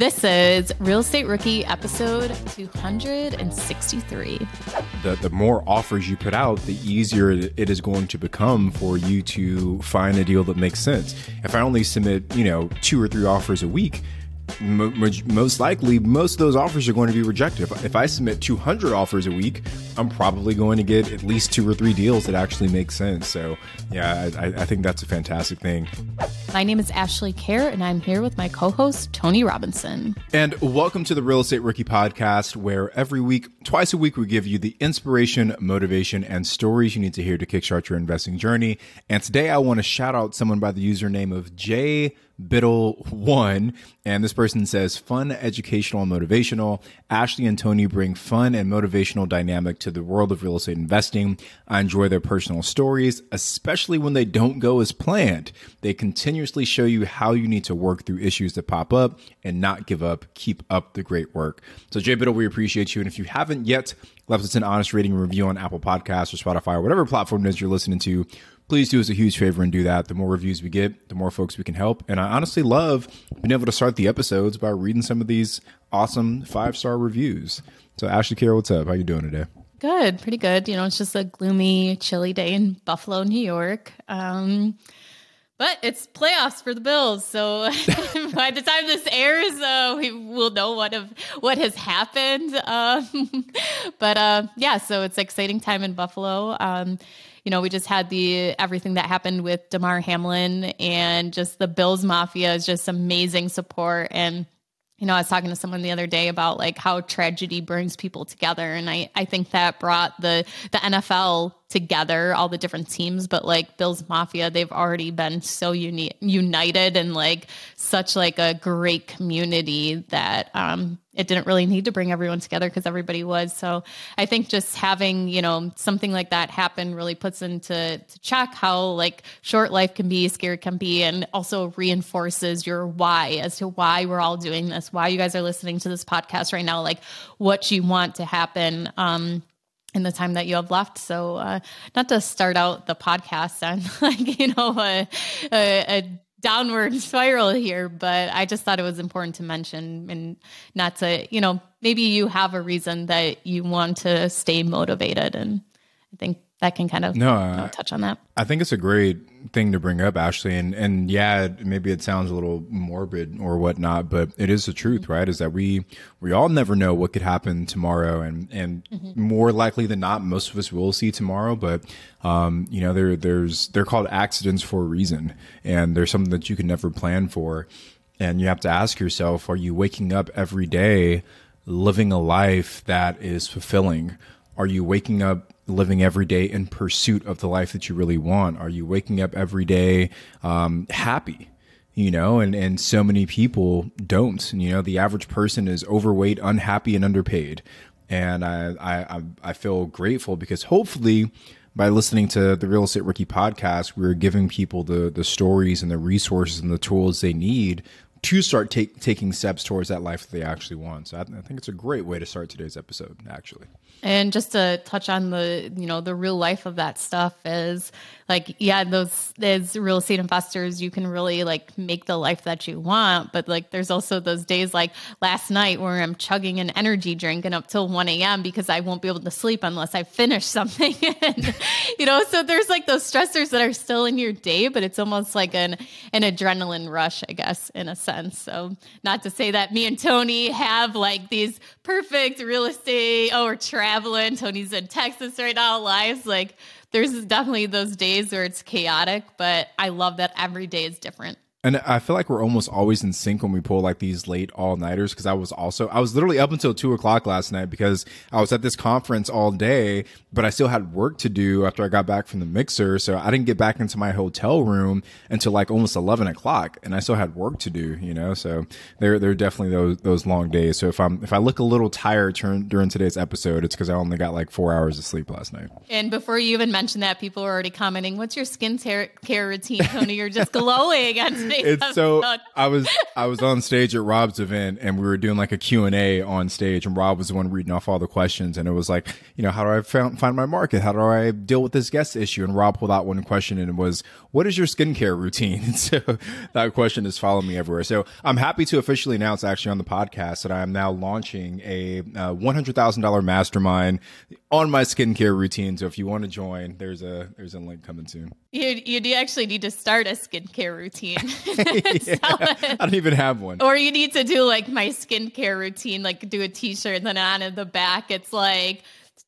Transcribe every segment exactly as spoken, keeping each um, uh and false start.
This is Real Estate Rookie episode two sixty-three. The, the more offers you put out, the easier it is going to become for you to find a deal that makes sense. If I only submit, you know, two or three offers a week, most likely, most of those offers are going to be rejected. If I submit two hundred offers a week, I'm probably going to get at least two or three deals that actually make sense. So yeah, I, I think that's a fantastic thing. My name is Ashley Kerr, and I'm here with my co-host, Tony Robinson. And welcome to the Real Estate Rookie Podcast, where every week, twice a week, we give you the inspiration, motivation, and stories you need to hear to kickstart your investing journey. And today I want to shout out someone by the username of Jay Biddle one, and this person says, fun, educational, and motivational. Ashley and Tony bring fun and motivational dynamic to the world of real estate investing. I enjoy their personal stories, especially when they don't go as planned. They continuously show you how you need to work through issues that pop up and not give up. Keep up the great work. So Jay Biddle, we appreciate you. And if you haven't yet left us an honest rating and review on Apple Podcasts or Spotify or whatever platform it is you're listening to, please do us a huge favor and do that. The more reviews we get, the more folks we can help. And I honestly love being able to start the episodes by reading some of these awesome five-star reviews. So Ashley Kerr, what's up? How you doing today? Good, pretty good. You know, it's just a gloomy, chilly day in Buffalo, New York. Um, but it's playoffs for the Bills. So by the time this airs, uh, we will know what of what has happened. Um, but uh, yeah, so it's an exciting time in Buffalo. Um You know, we just had the everything that happened with Damar Hamlin, and just the Bills Mafia is just amazing support. And, you know, I was talking to someone the other day about like how tragedy brings people together. And I, I think that brought the, the N F L together, all the different teams, but like Bills Mafia, they've already been so uni- united and like such like a great community that um, it didn't really need to bring everyone together because everybody was. So I think just having, you know, something like that happen really puts into to check how like short life can be, scary can be, and also reinforces your why as to why we're all doing this, why you guys are listening to this podcast right now, like what you want to happen Um in the time that you have left. So uh, not to start out the podcast on like, you know, a, a, a downward spiral here, but I just thought it was important to mention, and not to, you know, maybe you have a reason that you want to stay motivated. And I think that can kind of no, you know, touch on that. I think it's a great thing to bring up, Ashley. And, and yeah, maybe it sounds a little morbid or whatnot, but it is the truth, mm-hmm. right? Is that we, we all never know what could happen tomorrow. And, and mm-hmm. more likely than not, most of us will see tomorrow, but, um, you know, there, there's, they're called accidents for a reason, and there's something that you can never plan for. And you have to ask yourself, are you waking up every day living a life that is fulfilling? Are you waking up living every day in pursuit of the life that you really want? Are you waking up every day um, happy? You know, and, and so many people don't. And, you know, the average person is overweight, unhappy, and underpaid. And I, I, I feel grateful because hopefully by listening to the Real Estate Rookie Podcast, we're giving people the the stories and the resources and the tools they need to start take, taking steps towards that life that they actually want. So I, I think it's a great way to start today's episode, actually. And just to touch on the, you know, the real life of that stuff is like, yeah, those as real estate investors, you can really like make the life that you want. But like, there's also those days like last night where I'm chugging an energy drink and up till one a.m. because I won't be able to sleep unless I finish something. And, you know, so there's like those stressors that are still in your day, but it's almost like an, an adrenaline rush, I guess, in a sense. So not to say that me and Tony have like these perfect real estate, oh, we're traveling, Tony's in Texas right now, lives. Like there's definitely those days where it's chaotic, but I love that every day is different. And I feel like we're almost always in sync when we pull like these late all nighters. Cause I was also, I was literally up until two o'clock last night because I was at this conference all day, but I still had work to do after I got back from the mixer. So I didn't get back into my hotel room until like almost eleven o'clock, and I still had work to do, you know? So there, there are definitely those, those long days. So if I'm, if I look a little tired turn, during today's episode, it's cause I only got like four hours of sleep last night. And before you even mentioned that, people were already commenting, what's your skincare routine, Tony? You're just glowing. it's so done. I was I was on stage at Rob's event and we were doing like a Q and A on stage, and Rob was the one reading off all the questions, and it was like, you know, how do I found, find my market? How do I deal with this guest issue? And Rob pulled out one question and it was, what is your skincare routine? And so that question has followed me everywhere. So I'm happy to officially announce, actually on the podcast, that I am now launching a uh, one hundred thousand dollars mastermind on my skincare routine. So if you want to join, there's a there's a link coming soon. You you do actually need to start a skincare routine. Yeah, I don't even have one. Or you need to do like my skincare routine, like do a t-shirt, and then on the back it's like,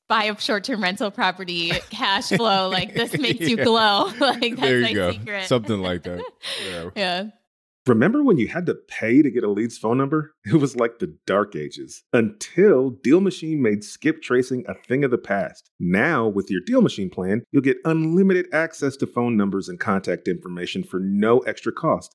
buy a short-term rental property, cash flow, like this makes yeah. you glow. Like that's there you my go. Secret. Something like that. Yeah. yeah. Remember when you had to pay to get a lead's phone number? It was like the dark ages until Deal Machine made skip tracing a thing of the past. Now, with your Deal Machine plan, you'll get unlimited access to phone numbers and contact information for no extra cost.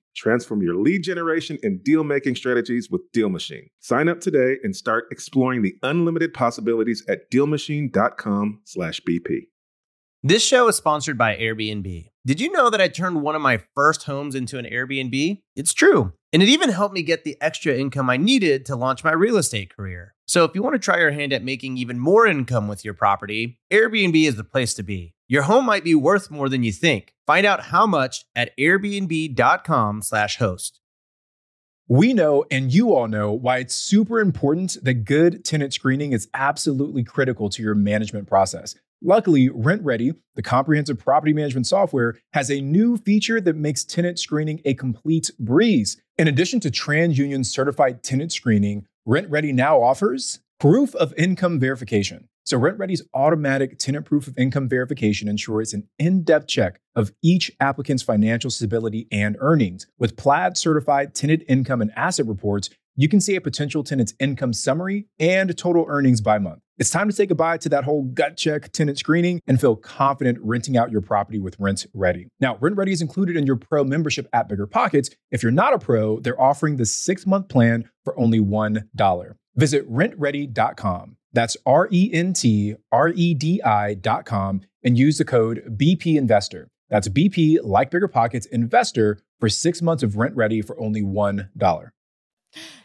Transform your lead generation and deal-making strategies with Deal Machine. Sign up today and start exploring the unlimited possibilities at deal machine dot com slash B P. This show is sponsored by Airbnb. Did you know that I turned one of my first homes into an Airbnb? It's true. And it even helped me get the extra income I needed to launch my real estate career. So if you want to try your hand at making even more income with your property, Airbnb is the place to be. Your home might be worth more than you think. Find out how much at airbnb dot com slash host. We know, and you all know, why it's super important that good tenant screening is absolutely critical to your management process. Luckily, RentReady, the comprehensive property management software, has a new feature that makes tenant screening a complete breeze. In addition to TransUnion certified tenant screening, RentReady now offers proof of income verification. So RentReady's automatic tenant proof of income verification ensures an in-depth check of each applicant's financial stability and earnings. With Plaid certified tenant income and asset reports, you can see a potential tenant's income summary and total earnings by month. It's time to say goodbye to that whole gut check tenant screening and feel confident renting out your property with RentReady. Now, RentReady is included in your pro membership at Bigger Pockets. If you're not a pro, they're offering the six-month plan for only one dollar. Visit rent ready dot com. That's R E N T R E D I dot com and use the code B P Investor. That's B P, like Bigger Pockets, Investor for six months of RentReady for only one dollar.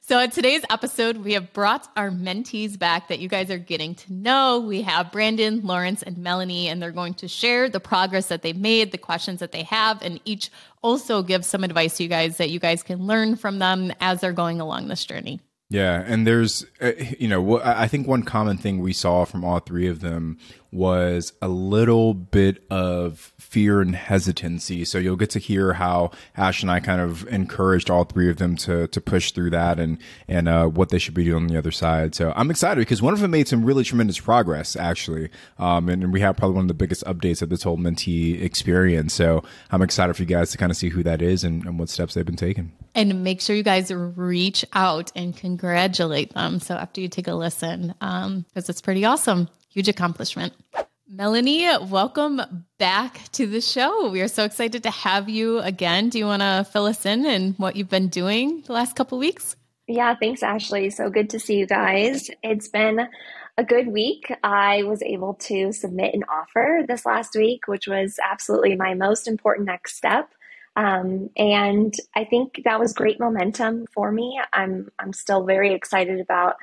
So in today's episode, we have brought our mentees back that you guys are getting to know. We have Brandon, Lawrence, and Melanie, and they're going to share the progress that they've made, the questions that they have, and each also give some advice to you guys that you guys can learn from them as they're going along this journey. Yeah. And there's, uh, you know, I think one common thing we saw from all three of them was a little bit of fear and hesitancy. So you'll get to hear how Ash and I kind of encouraged all three of them to to push through that and and uh, what they should be doing on the other side. So I'm excited because one of them made some really tremendous progress, actually. Um, and, and we have probably one of the biggest updates of this whole mentee experience. So I'm excited for you guys to kind of see who that is and, and what steps they've been taking. And make sure you guys reach out and congratulate them. So after you take a listen, um, because it's pretty awesome. Huge accomplishment. Melanie, welcome back to the show. We are so excited to have you again. Do you want to fill us in on what you've been doing the last couple of weeks? Yeah, thanks, Ashley. So good to see you guys. It's been a good week. I was able to submit an offer this last week, which was absolutely my most important next step. Um, and I think that was great momentum for me. I'm I'm still very excited about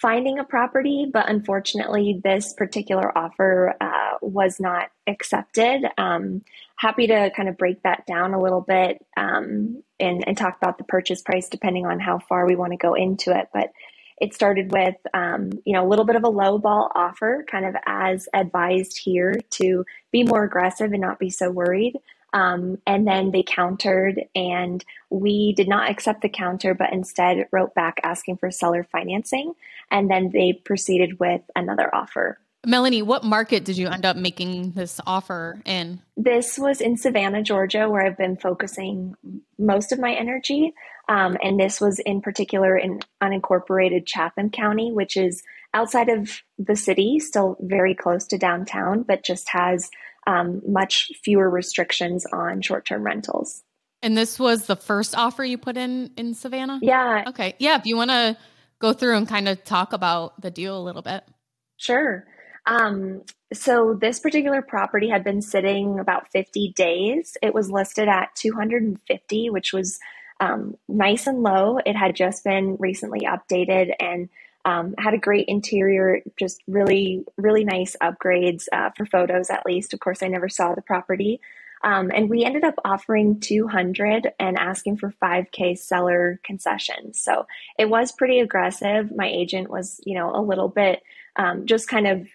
finding a property, but unfortunately, this particular offer uh, was not accepted. Um, happy to kind of break that down a little bit um, and, and talk about the purchase price, depending on how far we want to go into it. But it started with, um, you know, a little bit of a low ball offer, kind of as advised here to be more aggressive and not be so worried. Um, and then they countered, and we did not accept the counter, but instead wrote back asking for seller financing. And then they proceeded with another offer. Melanie, what market did you end up making this offer in? This was in Savannah, Georgia, where I've been focusing most of my energy. Um, and this was in particular in unincorporated Chatham County, which is outside of the city, still very close to downtown, but just has um, much fewer restrictions on short-term rentals. And this was the first offer you put in in Savannah? Yeah. Okay. Yeah. If you want to go through and kind of talk about the deal a little bit. Sure. Um, so this particular property had been sitting about fifty days. It was listed at two hundred fifty, which was um, nice and low. It had just been recently updated and um, had a great interior, just really, really nice upgrades uh, for photos, at least. Of course, I never saw the property. Um, and we ended up offering two hundred and asking for five K seller concessions. So it was pretty aggressive. My agent was, you know, a little bit um, just kind of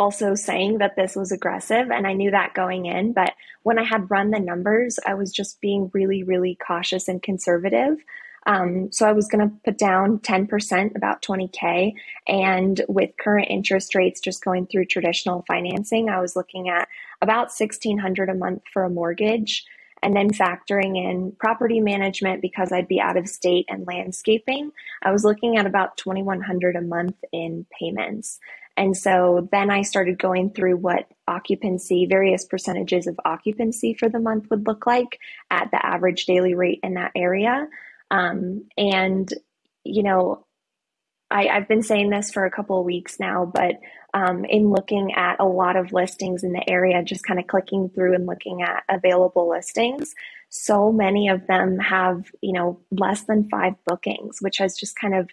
also saying that this was aggressive, and I knew that going in. But when I had run the numbers, I was just being really, really cautious and conservative. Um, so I was going to put down ten percent, about twenty K. And with current interest rates just going through traditional financing, I was looking at about sixteen hundred dollars a month for a mortgage, and then factoring in property management because I'd be out of state and landscaping. I was looking at about twenty-one hundred dollars a month in payments. And so then I started going through what occupancy, various percentages of occupancy for the month would look like at the average daily rate in that area. Um, and, you know, I, I've been saying this for a couple of weeks now, but um, in looking at a lot of listings in the area, just kind of clicking through and looking at available listings, so many of them have, you know, less than five bookings, which has just kind of,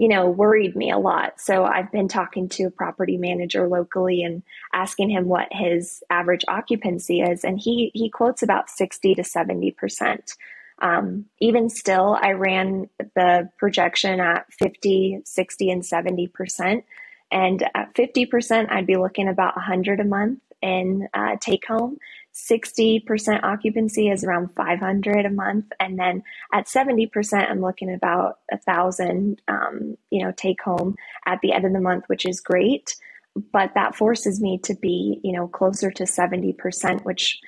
you know, worried me a lot. So I've been talking to a property manager locally and asking him what his average occupancy is. And he, he quotes about sixty to seventy percent. Um, even still, I ran the projection at fifty, sixty, and seventy percent. And at fifty percent, I'd be looking about one hundred a month in uh, take home. sixty percent occupancy is around five hundred a month. And then at seventy percent, I'm looking at about one thousand, um, you know, take home at the end of the month, which is great. But that forces me to be, you know, closer to seventy percent, which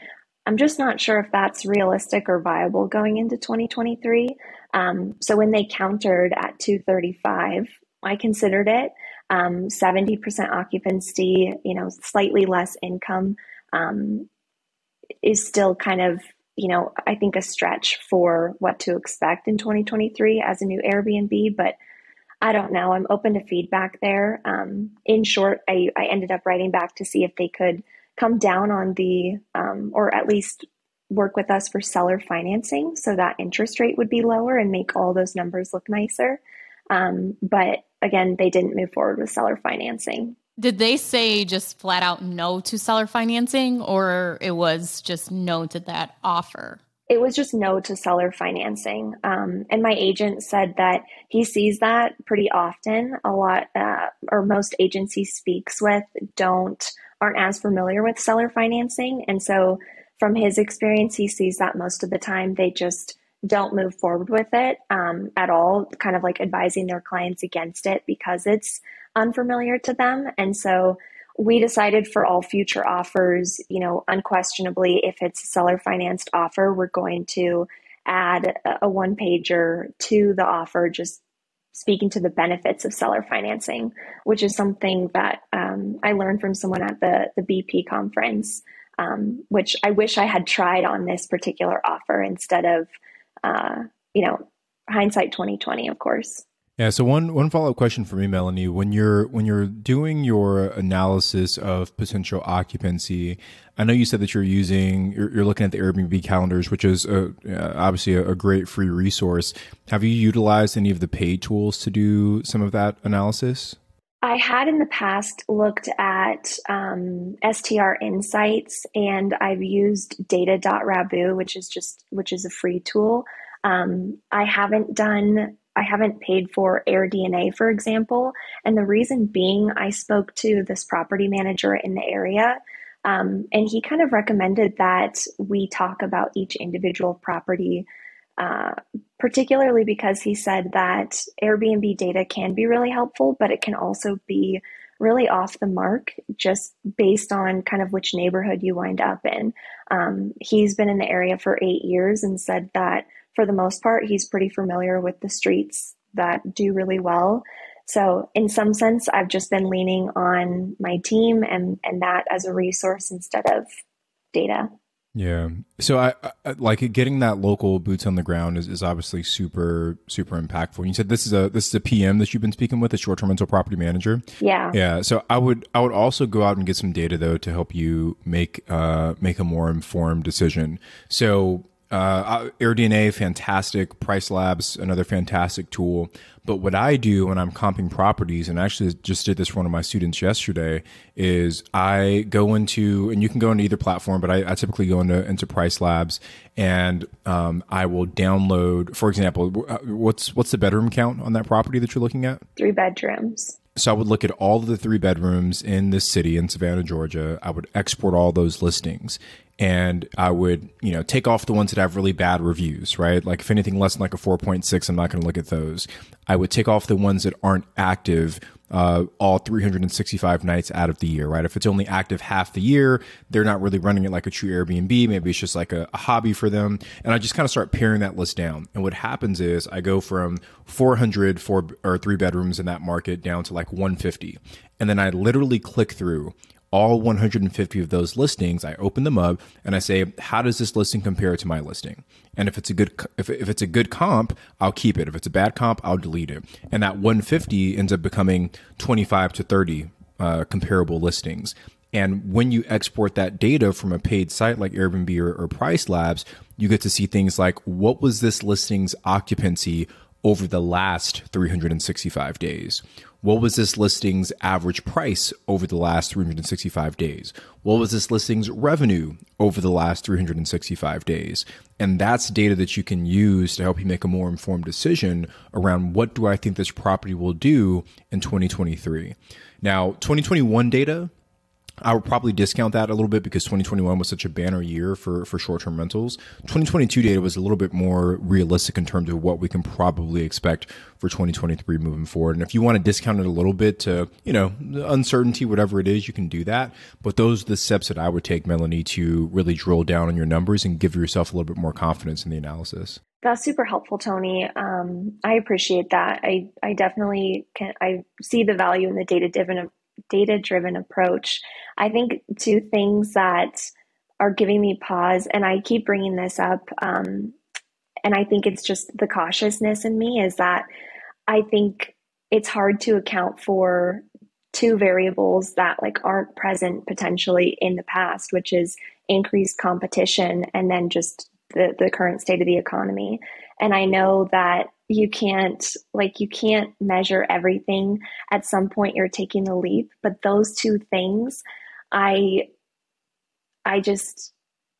I'm just not sure if that's realistic or viable going into twenty twenty-three. Um, so when they countered at two thirty-five, I considered it. Um, seventy percent occupancy, you know, slightly less income, um, is still kind of, you know, I think a stretch for what to expect in twenty twenty-three as a new Airbnb, but I don't know. I'm open to feedback there. Um, in short, I, I ended up writing back to see if they could come down on the, um, or at least work with us for seller financing, so that interest rate would be lower and make all those numbers look nicer. Um, but again, they didn't move forward with seller financing. Did they say just flat out no to seller financing, or it was just no to that offer? It was just no to seller financing. Um, and my agent said that he sees that pretty often. A lot, uh, or most agents he speaks with don't, aren't as familiar with seller financing. And so from his experience, he sees that most of the time they just don't move forward with it um, at all, kind of like advising their clients against it because it's unfamiliar to them. And so we decided for all future offers, you know, unquestionably, if it's a seller financed offer, we're going to add a one pager to the offer, just speaking to the benefits of seller financing, which is something that um, I learned from someone at the, the B P conference, um, which I wish I had tried on this particular offer instead of, uh, you know, hindsight twenty twenty, of course. Yeah. So one, one follow-up question for me, Melanie, when you're, when you're doing your analysis of potential occupancy, I know you said that you're using, you're, you're looking at the Airbnb calendars, which is a, uh, obviously a, a great free resource. Have you utilized any of the paid tools to do some of that analysis? I had in the past looked at um, S T R Insights, and I've used data dot rabu, which is just, which is a free tool. Um, I haven't done I haven't paid for AirDNA, for example. And the reason being, I spoke to this property manager in the area Um, and he kind of recommended that we talk about each individual property, uh, particularly because he said that Airbnb data can be really helpful, but it can also be really off the mark just based on kind of which neighborhood you wind up in. Um, he's been in the area for eight years and said that for the most part, he's pretty familiar with the streets that do really well. So in some sense, I've just been leaning on my team and, and that as a resource instead of data. Yeah. So I, I like getting that local boots on the ground is, is obviously super, super impactful. You said this is a, this is a P M that you've been speaking with, a short-term rental property manager. Yeah. Yeah. So I would, I would also go out and get some data though, to help you make, uh, make a more informed decision. So Uh, AirDNA, fantastic. Price Labs, another fantastic tool. But what I do when I'm comping properties, and I actually just did this for one of my students yesterday, is I go into, and you can go into either platform, but I, I typically go into, into Price Labs, and um, I will download, for example, what's what's the bedroom count on that property that you're looking at? Three bedrooms. So I would look at all of the three bedrooms in this city in Savannah, Georgia. I would export all those listings. And I would, you know, take off the ones that have really bad reviews, right? Like if anything less than like a four point six, I'm not going to look at those. I would take off the ones that aren't active uh, all three hundred sixty-five nights out of the year, right? If it's only active half the year, they're not really running it like a true Airbnb. Maybe it's just like a, a hobby for them. And I just kind of start paring that list down. And what happens is I go from four hundred four or three bedrooms in that market down to like one fifty. And then I literally click through all one hundred fifty of those listings. I open them up and I say, how does this listing compare to my listing? And if it's a good, if, if it's a good comp, I'll keep it. If it's a bad comp, I'll delete it. And that one fifty ends up becoming twenty-five to thirty uh, comparable listings. And when you export that data from a paid site like Airbnb or, or Price Labs, you get to see things like, what was this listing's occupancy over the last three hundred sixty-five days? What was this listing's average price over the last three hundred sixty-five days? What was this listing's revenue over the last three hundred sixty-five days? And that's data that you can use to help you make a more informed decision around, what do I think this property will do in twenty twenty-three? Now, twenty twenty-one data, I would probably discount that a little bit because twenty twenty-one was such a banner year for, for short-term rentals. twenty twenty-two data was a little bit more realistic in terms of what we can probably expect for twenty twenty-three moving forward. And if you want to discount it a little bit to, you know, uncertainty, whatever it is, you can do that. But those are the steps that I would take, Melanie, to really drill down on your numbers and give yourself a little bit more confidence in the analysis. That's super helpful, Tony. Um, I appreciate that. I, I definitely can. I see the value in the data dividend. data-driven approach. I think two things that are giving me pause, and I keep bringing this up, um, and I think it's just the cautiousness in me, is that I think it's hard to account for two variables that like aren't present potentially in the past, which is increased competition and then just the, the current state of the economy. And I know that You can't like you can't measure everything. At some point you're taking a leap, but those two things I I just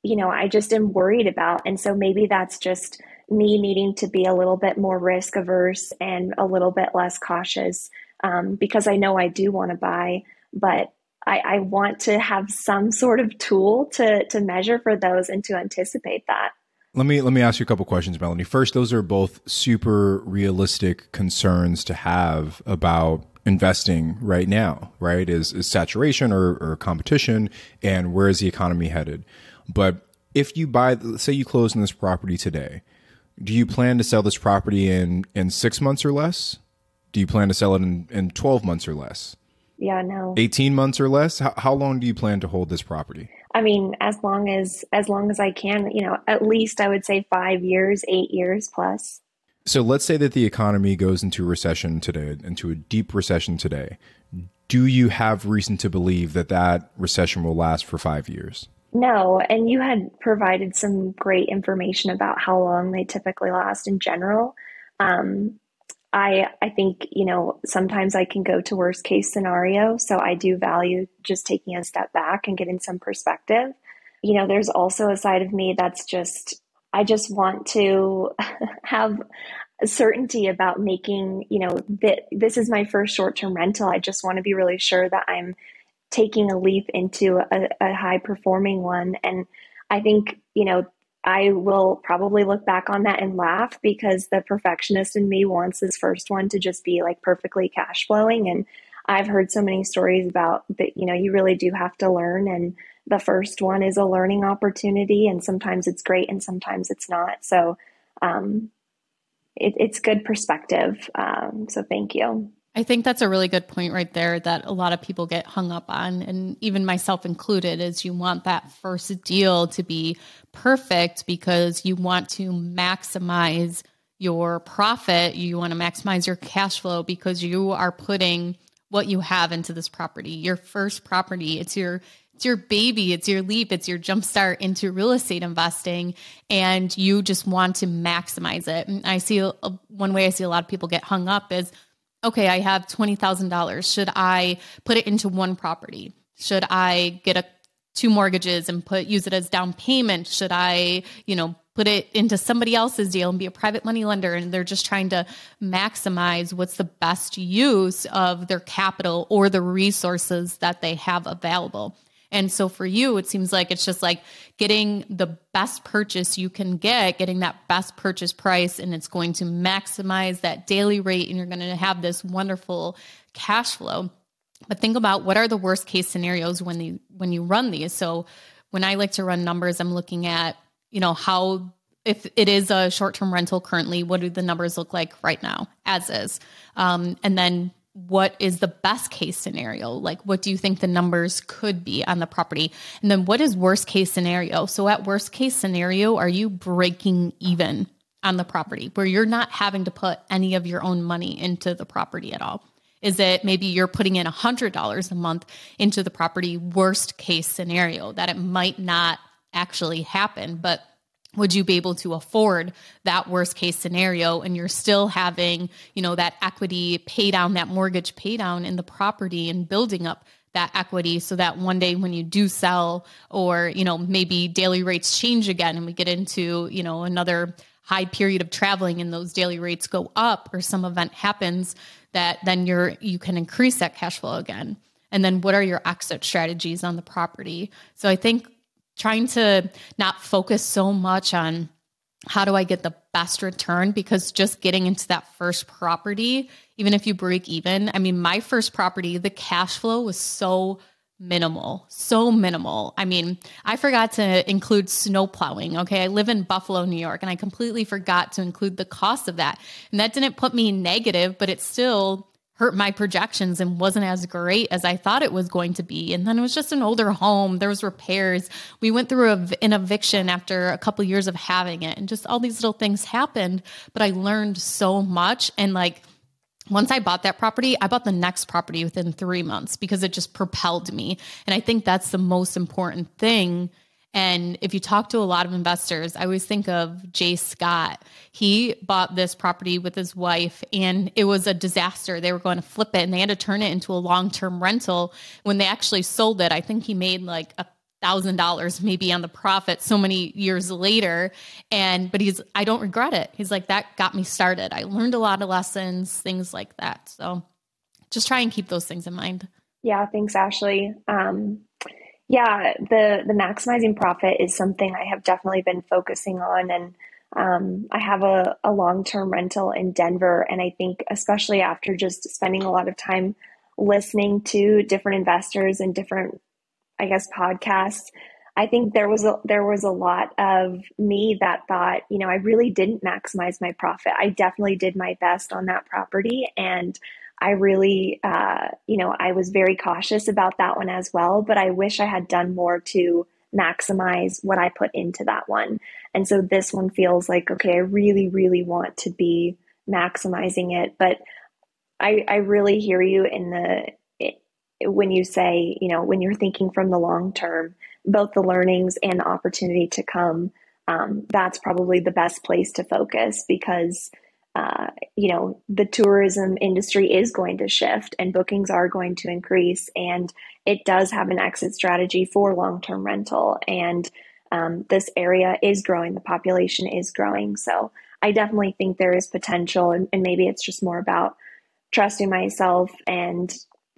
you know, I just am worried about. And so maybe that's just me needing to be a little bit more risk averse and a little bit less cautious, um, because I know I do want to buy, but I, I want to have some sort of tool to to measure for those and to anticipate that. Let me let me ask you a couple questions, Melanie. First, those are both super realistic concerns to have about investing right now, right? Is is saturation or, or competition, and where is the economy headed? But if you buy, say you close on this property today, do you plan to sell this property in, in six months or less? Do you plan to sell it in, in twelve months or less? Yeah, no. eighteen months or less? How, how long do you plan to hold this property? I mean, as long as as long as I can, you know, at least I would say five years, eight years plus. So let's say that the economy goes into recession today, into a deep recession today. Do you have reason to believe that that recession will last for five years? No. And you had provided some great information about how long they typically last in general. Um, I I think, you know, sometimes I can go to worst case scenario. So I do value just taking a step back and getting some perspective. You know, there's also a side of me that's just, I just want to have certainty about making, you know, that this is my first short-term rental. I just want to be really sure that I'm taking a leap into a, a high performing one. And I think, you know, I will probably look back on that and laugh, because the perfectionist in me wants his first one to just be like perfectly cash flowing. And I've heard so many stories about that, you know, you really do have to learn. And the first one is a learning opportunity, and sometimes it's great and sometimes it's not. So um, it, it's good perspective. Um, so thank you. I think that's a really good point right there that a lot of people get hung up on, and even myself included, is you want that first deal to be perfect because you want to maximize your profit. You want to maximize your cash flow because you are putting what you have into this property. Your first property, it's your it's your baby, it's your leap, it's your jumpstart into real estate investing, and you just want to maximize it. And I see a, one way I see a lot of people get hung up is, okay, I have twenty thousand dollars. Should I put it into one property? Should I get a, two mortgages and put use it as down payment? Should I, you know, put it into somebody else's deal and be a private money lender? And they're just trying to maximize what's the best use of their capital or the resources that they have available. And so for you, it seems like it's just like getting the best purchase you can get, getting that best purchase price, and it's going to maximize that daily rate, and you're going to have this wonderful cash flow. But think about what are the worst case scenarios when you, when you run these. So when I like to run numbers, I'm looking at, you know, how, if it is a short-term rental currently, what do the numbers look like right now as is? Um, and then what is the best case scenario? Like, what do you think the numbers could be on the property? And then what is worst case scenario? So at worst case scenario, are you breaking even on the property where you're not having to put any of your own money into the property at all? Is it maybe you're putting in one hundred dollars a month into the property, worst case scenario, that it might not actually happen, but would you be able to afford that worst case scenario? And you're still having, you know, that equity pay down, that mortgage pay down in the property, and building up that equity so that one day when you do sell, or, you know, maybe daily rates change again and we get into, you know, another high period of traveling and those daily rates go up, or some event happens, that then you're, you can increase that cash flow again. And then what are your exit strategies on the property? So I think trying to not focus so much on how do I get the best return, because just getting into that first property, even if you break even, I mean, my first property, the cash flow was so minimal, so minimal. I mean, I forgot to include snow plowing. Okay. I live in Buffalo, New York, and I completely forgot to include the cost of that. And that didn't put me negative, but it still hurt my projections and wasn't as great as I thought it was going to be. And then it was just an older home. There was repairs. We went through a, an eviction after a couple of years of having it, and just all these little things happened, but I learned so much. And like, once I bought that property, I bought the next property within three months because it just propelled me. And I think that's the most important thing. And if you talk to a lot of investors, I always think of Jay Scott. He bought this property with his wife, and it was a disaster. They were going to flip it, and they had to turn it into a long-term rental. When they actually sold it, I think he made like a thousand dollars maybe on the profit so many years later. And, but he's, I don't regret it. He's like, that got me started. I learned a lot of lessons, things like that. So just try and keep those things in mind. Yeah. Thanks, Ashley. Um, Yeah, the, the maximizing profit is something I have definitely been focusing on. And um, I have a, a long-term rental in Denver. And I think especially after just spending a lot of time listening to different investors and different, I guess, podcasts, I think there was a, there was a lot of me that thought, you know, I really didn't maximize my profit. I definitely did my best on that property. And I really, uh, you know, I was very cautious about that one as well, but I wish I had done more to maximize what I put into that one. And so this one feels like, okay, I really, really want to be maximizing it. But I, I really hear you in the, it, when you say, you know, when you're thinking from the long term, both the learnings and the opportunity to come, um, that's probably the best place to focus, because Uh, you know, the tourism industry is going to shift and bookings are going to increase, and it does have an exit strategy for long-term rental. And um, this area is growing, the population is growing. So I definitely think there is potential, and, and maybe it's just more about trusting myself and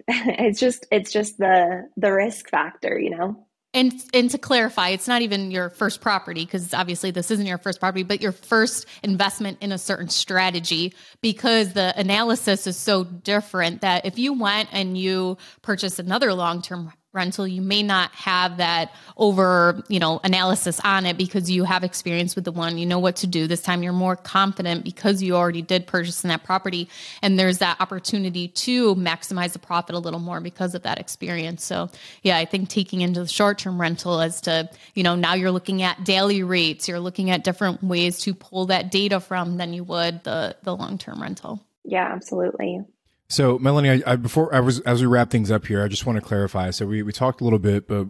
it's just it's just the the risk factor, you know. And and to clarify, it's not even your first property, because obviously this isn't your first property, but your first investment in a certain strategy, because the analysis is so different that if you went and you purchased another long-term rental, you may not have that over, you know, analysis on it because you have experience with the one, you know what to do this time. You're more confident because you already did purchase in that property, and there's that opportunity to maximize the profit a little more because of that experience. So yeah, I think taking into the short-term rental as to, you know, now you're looking at daily rates, you're looking at different ways to pull that data from than you would the, the long-term rental. Yeah, absolutely. So Melanie, I, I, before I was, as we wrap things up here, I just want to clarify. So we, we talked a little bit, but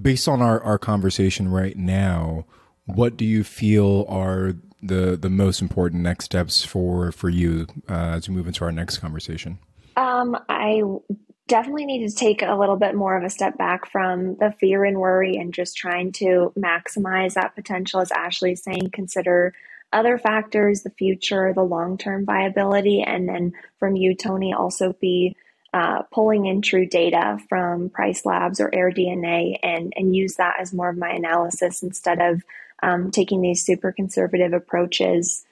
based on our, our conversation right now, what do you feel are the, the most important next steps for, for you uh, as we move into our next conversation? Um, I definitely need to take a little bit more of a step back from the fear and worry and just trying to maximize that potential, as Ashley's saying, consider other factors, the future, the long-term viability, and then from you, Tony, also be uh, pulling in true data from Price Labs or AirDNA and, and use that as more of my analysis instead of um, taking these super conservative approaches.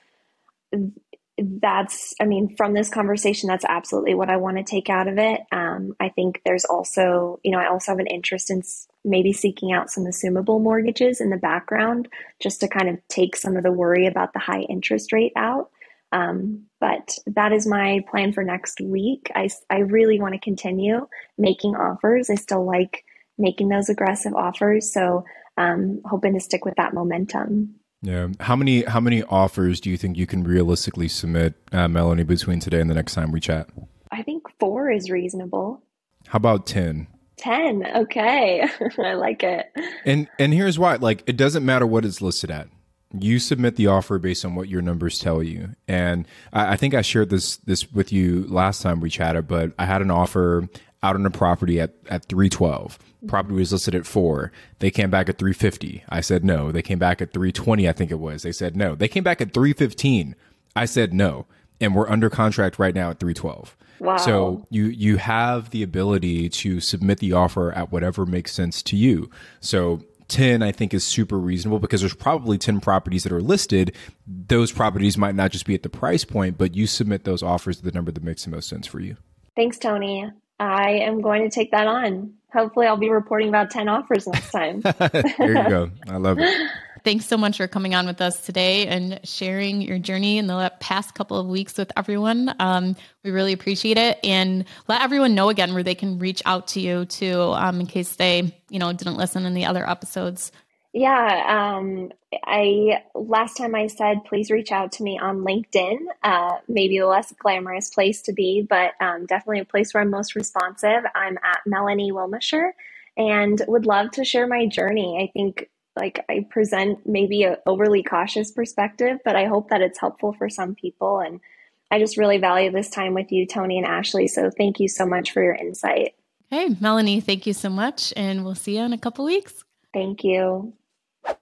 That's, I mean, from this conversation, that's absolutely what I want to take out of it. Um, I think there's also, you know, I also have an interest in maybe seeking out some assumable mortgages in the background just to kind of take some of the worry about the high interest rate out. Um, but that is my plan for next week. I, I really want to continue making offers. I still like making those aggressive offers. So um, hoping to stick with that momentum. Yeah. How many how many offers do you think you can realistically submit, uh, Melanie, between today and the next time we chat? I think four is reasonable. How about ten? ten. Okay. I like it. And and here's why. Like, it doesn't matter what it's listed at. You submit the offer based on what your numbers tell you. And I, I think I shared this this with you last time we chatted, but I had an offer out on a property at, at three twelve. Property was listed at four. They came back at three fifty. I said no. They came back at three twenty, I think it was. They said no. They came back at three fifteen. I said no. And we're under contract right now at three twelve. Wow. So you you have the ability to submit the offer at whatever makes sense to you. So ten, I think, is super reasonable because there's probably ten properties that are listed. Those properties might not just be at the price point, but you submit those offers at the number that makes the most sense for you. Thanks, Tony. I am going to take that on. Hopefully I'll be reporting about ten offers next time. There you go. I love it. Thanks so much for coming on with us today and sharing your journey in the past couple of weeks with everyone. Um, we really appreciate it. And let everyone know again where they can reach out to you too, um, in case they, you know, didn't listen in the other episodes. Yeah. Um, I, last time I said, please reach out to me on LinkedIn, uh, maybe a less glamorous place to be, but, um, definitely a place where I'm most responsive. I'm at Melanie Wilmisher and would love to share my journey. I think like I present maybe an overly cautious perspective, but I hope that it's helpful for some people. And I just really value this time with you, Tony and Ashley. So thank you so much for your insight. Hey, Melanie, thank you so much. And we'll see you in a couple weeks. Thank you.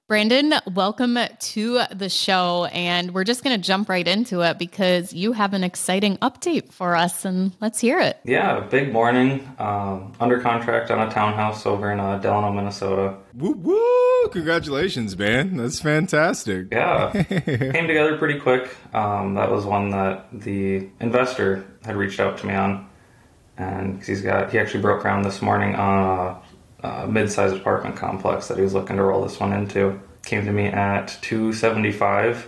Brandon, welcome to the show, and we're just going to jump right into it because you have an exciting update for us, and let's hear it. Yeah, big morning. Um, under contract on a townhouse over in uh, Delano, Minnesota. Woo woo! Congratulations, man. That's fantastic. Yeah, came together pretty quick. Um, that was one that the investor had reached out to me on, and cause he's got he actually broke ground this morning on. Uh, Uh, mid-sized apartment complex that he was looking to roll this one into. Came to me at two seventy-five,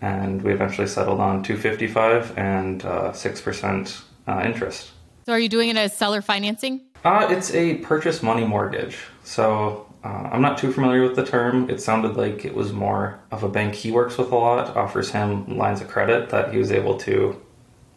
and we eventually settled on two fifty-five and uh, six percent uh, interest. So are you doing it as seller financing? Uh, it's a purchase money mortgage. So uh, I'm not too familiar with the term. It sounded like it was more of a bank he works with a lot, offers him lines of credit that he was able to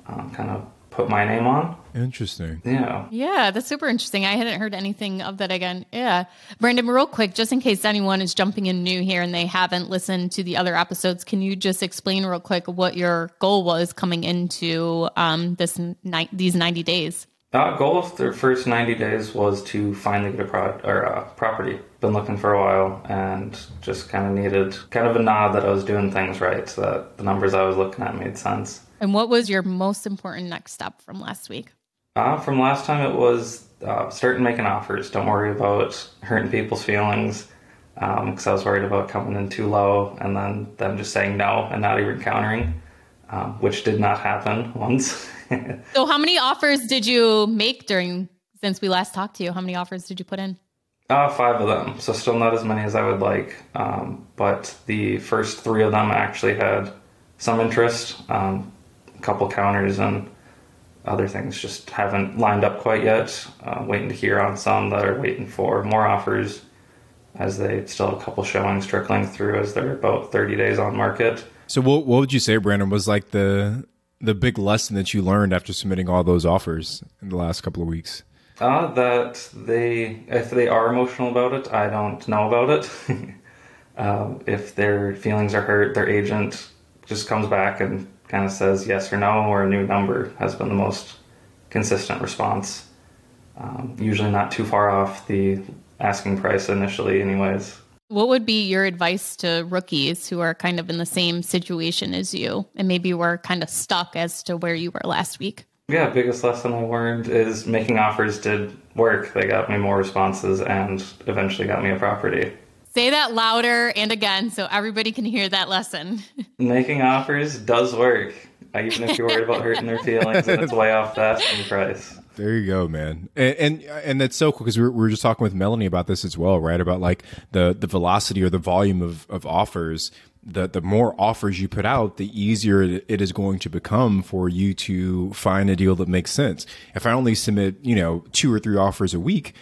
um, kind of put my name on. Interesting. Yeah. Yeah, that's super interesting. I hadn't heard anything of that again. Yeah. Brandon, real quick, just in case anyone is jumping in new here and they haven't listened to the other episodes, can you just explain real quick what your goal was coming into um, this ni- these ninety days? Uh, goal of the first ninety days was to finally get a pro- or, uh, property. Been looking for a while and just kind of needed kind of a nod that I was doing things right, so that the numbers I was looking at made sense. And what was your most important next step from last week? Uh, from last time, it was uh, starting making offers. Don't worry about hurting people's feelings, because um, I was worried about coming in too low and then them just saying no and not even countering, um, which did not happen once. So how many offers did you make during since we last talked to you? How many offers did you put in? Uh, five of them. So still not as many as I would like. Um, but the first three of them actually had some interest, um, a couple counters, and other things just haven't lined up quite yet. Uh, waiting to hear on some that are waiting for more offers, as they still have a couple showings trickling through as they're about thirty days on market. So what what would you say, Brandon, was like the the big lesson that you learned after submitting all those offers in the last couple of weeks? Uh, that they, if they are emotional about it, I don't know about it. um, if their feelings are hurt, their agent just comes back and kind of says yes or no, or a new number has been the most consistent response. Um, usually not too far off the asking price initially anyways. What would be your advice to rookies who are kind of in the same situation as you and maybe were kind of stuck as to where you were last week? Yeah, biggest lesson I learned is making offers did work. They got me more responses and eventually got me a property. Say that louder and again so everybody can hear that lesson. Making offers does work, even if you're worried about hurting their feelings and it's way off the asking price. There you go, man. And and, and that's so cool because we were, we were just talking with Melanie about this as well, right? About like the, the velocity or the volume of, of offers. The, the more offers you put out, the easier it is going to become for you to find a deal that makes sense. If I only submit, you know, two or three offers a week,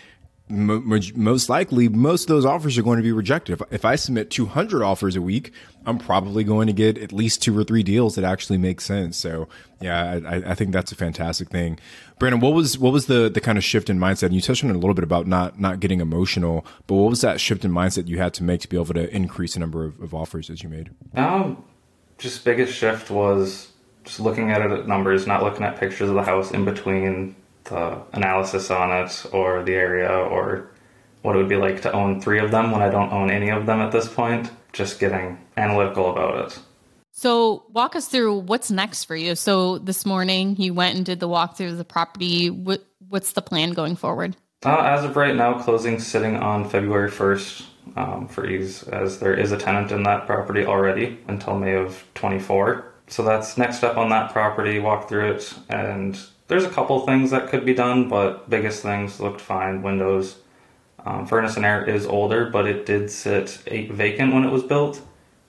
m- most likely most of those offers are going to be rejected. If, if I submit two hundred offers a week, I'm probably going to get at least two or three deals that actually make sense. So yeah, I, I think that's a fantastic thing. Brandon, what was what was the the kind of shift in mindset? And you touched on it a little bit about not not getting emotional, but what was that shift in mindset you had to make to be able to increase the number of, of offers that you made? Um, just biggest shift was just looking at it at numbers, not looking at pictures of the house in between the analysis on it or the area or what it would be like to own three of them when I don't own any of them at this point. Just getting analytical about it. So walk us through what's next for you. So this morning you went and did the walkthrough of the property. What, what's the plan going forward? Uh, as of right now, closing's sitting on February first um, for ease, as there is a tenant in that property already until May of twenty-four. So that's next up on that property, walk through it. And there's a couple things that could be done, but biggest things looked fine. Windows, um, furnace and air is older, but it did sit eight vacant when it was built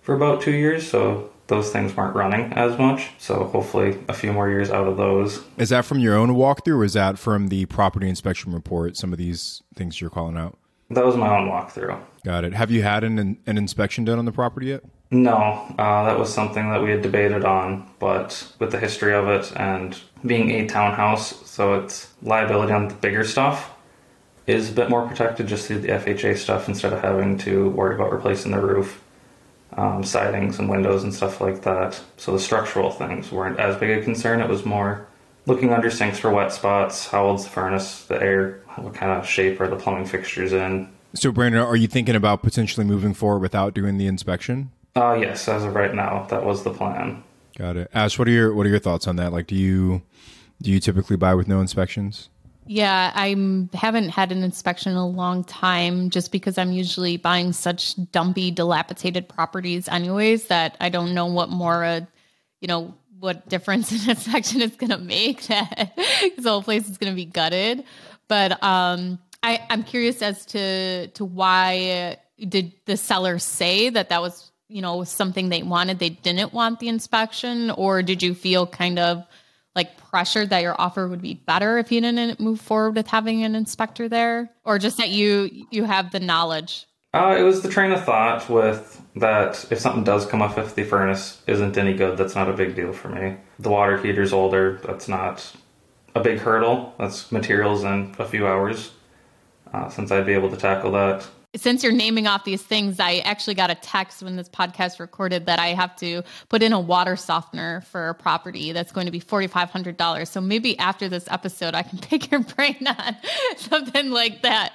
for about two years. So those things weren't running as much. So hopefully a few more years out of those. Is that from your own walkthrough or is that from the property inspection report? Some of these things you're calling out? That was my own walkthrough. Got it. Have you had an, an inspection done on the property yet? No, uh, that was something that we had debated on, but with the history of it and being a townhouse, so its liability on the bigger stuff is a bit more protected just through the F H A stuff instead of having to worry about replacing the roof. Um, sidings and windows and stuff like that. So the structural things weren't as big a concern. It was more looking under sinks for wet spots, how old's the furnace, the air, what kind of shape are the plumbing fixtures in. So Brandon, are you thinking about potentially moving forward without doing the inspection? Uh, yes, as of right now, that was the plan. Got it. Ash, what are your what are your thoughts on that? Like, do you do you typically buy with no inspections? Yeah, I haven't had an inspection in a long time just because I'm usually buying such dumpy, dilapidated properties anyways that I don't know what more, uh, you know, what difference an inspection is going to make, that the whole place is going to be gutted. But um, I, I'm curious as to, to why did the seller say that that was, you know, something they wanted, they didn't want the inspection, or did you feel kind of like pressured that your offer would be better if you didn't move forward with having an inspector there, or just that you, you have the knowledge? Uh, it was the train of thought with that. If something does come up, if the furnace isn't any good, that's not a big deal for me. The water heater's older. That's not a big hurdle. That's materials in a few hours uh, since I'd be able to tackle that. Since you're naming off these things, I actually got a text when this podcast recorded that I have to put in a water softener for a property that's going to be four thousand five hundred dollars. So maybe after this episode, I can pick your brain on something like that,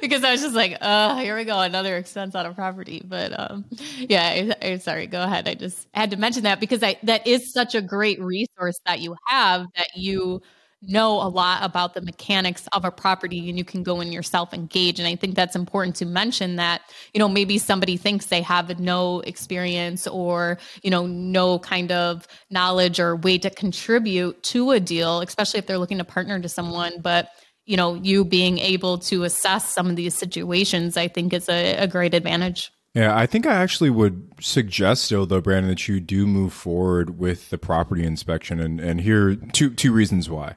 because I was just like, oh, here we go. Another expense on a property. But um, yeah, I, I'm sorry. Go ahead. I just had to mention that because I, that is such a great resource that you have, that you know a lot about the mechanics of a property and you can go in yourself and gauge. And I think that's important to mention that, you know, maybe somebody thinks they have no experience or, you know, no kind of knowledge or way to contribute to a deal, especially if they're looking to partner to someone. But, you know, you being able to assess some of these situations, I think is a, a great advantage. Yeah, I think I actually would suggest still, though, Brandon, that you do move forward with the property inspection. And, and here are two, two reasons why.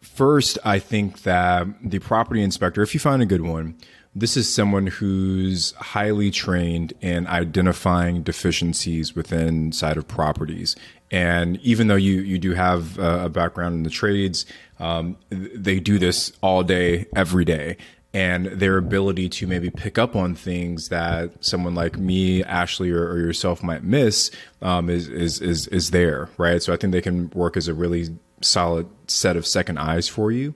First, I think that the property inspector, if you find a good one, this is someone who's highly trained in identifying deficiencies within inside of properties. And even though you, you do have a background in the trades, um, they do this all day, every day. And their ability to maybe pick up on things that someone like me, Ashley, or, or yourself might miss um, is, is is is there, right? So I think they can work as a really solid set of second eyes for you.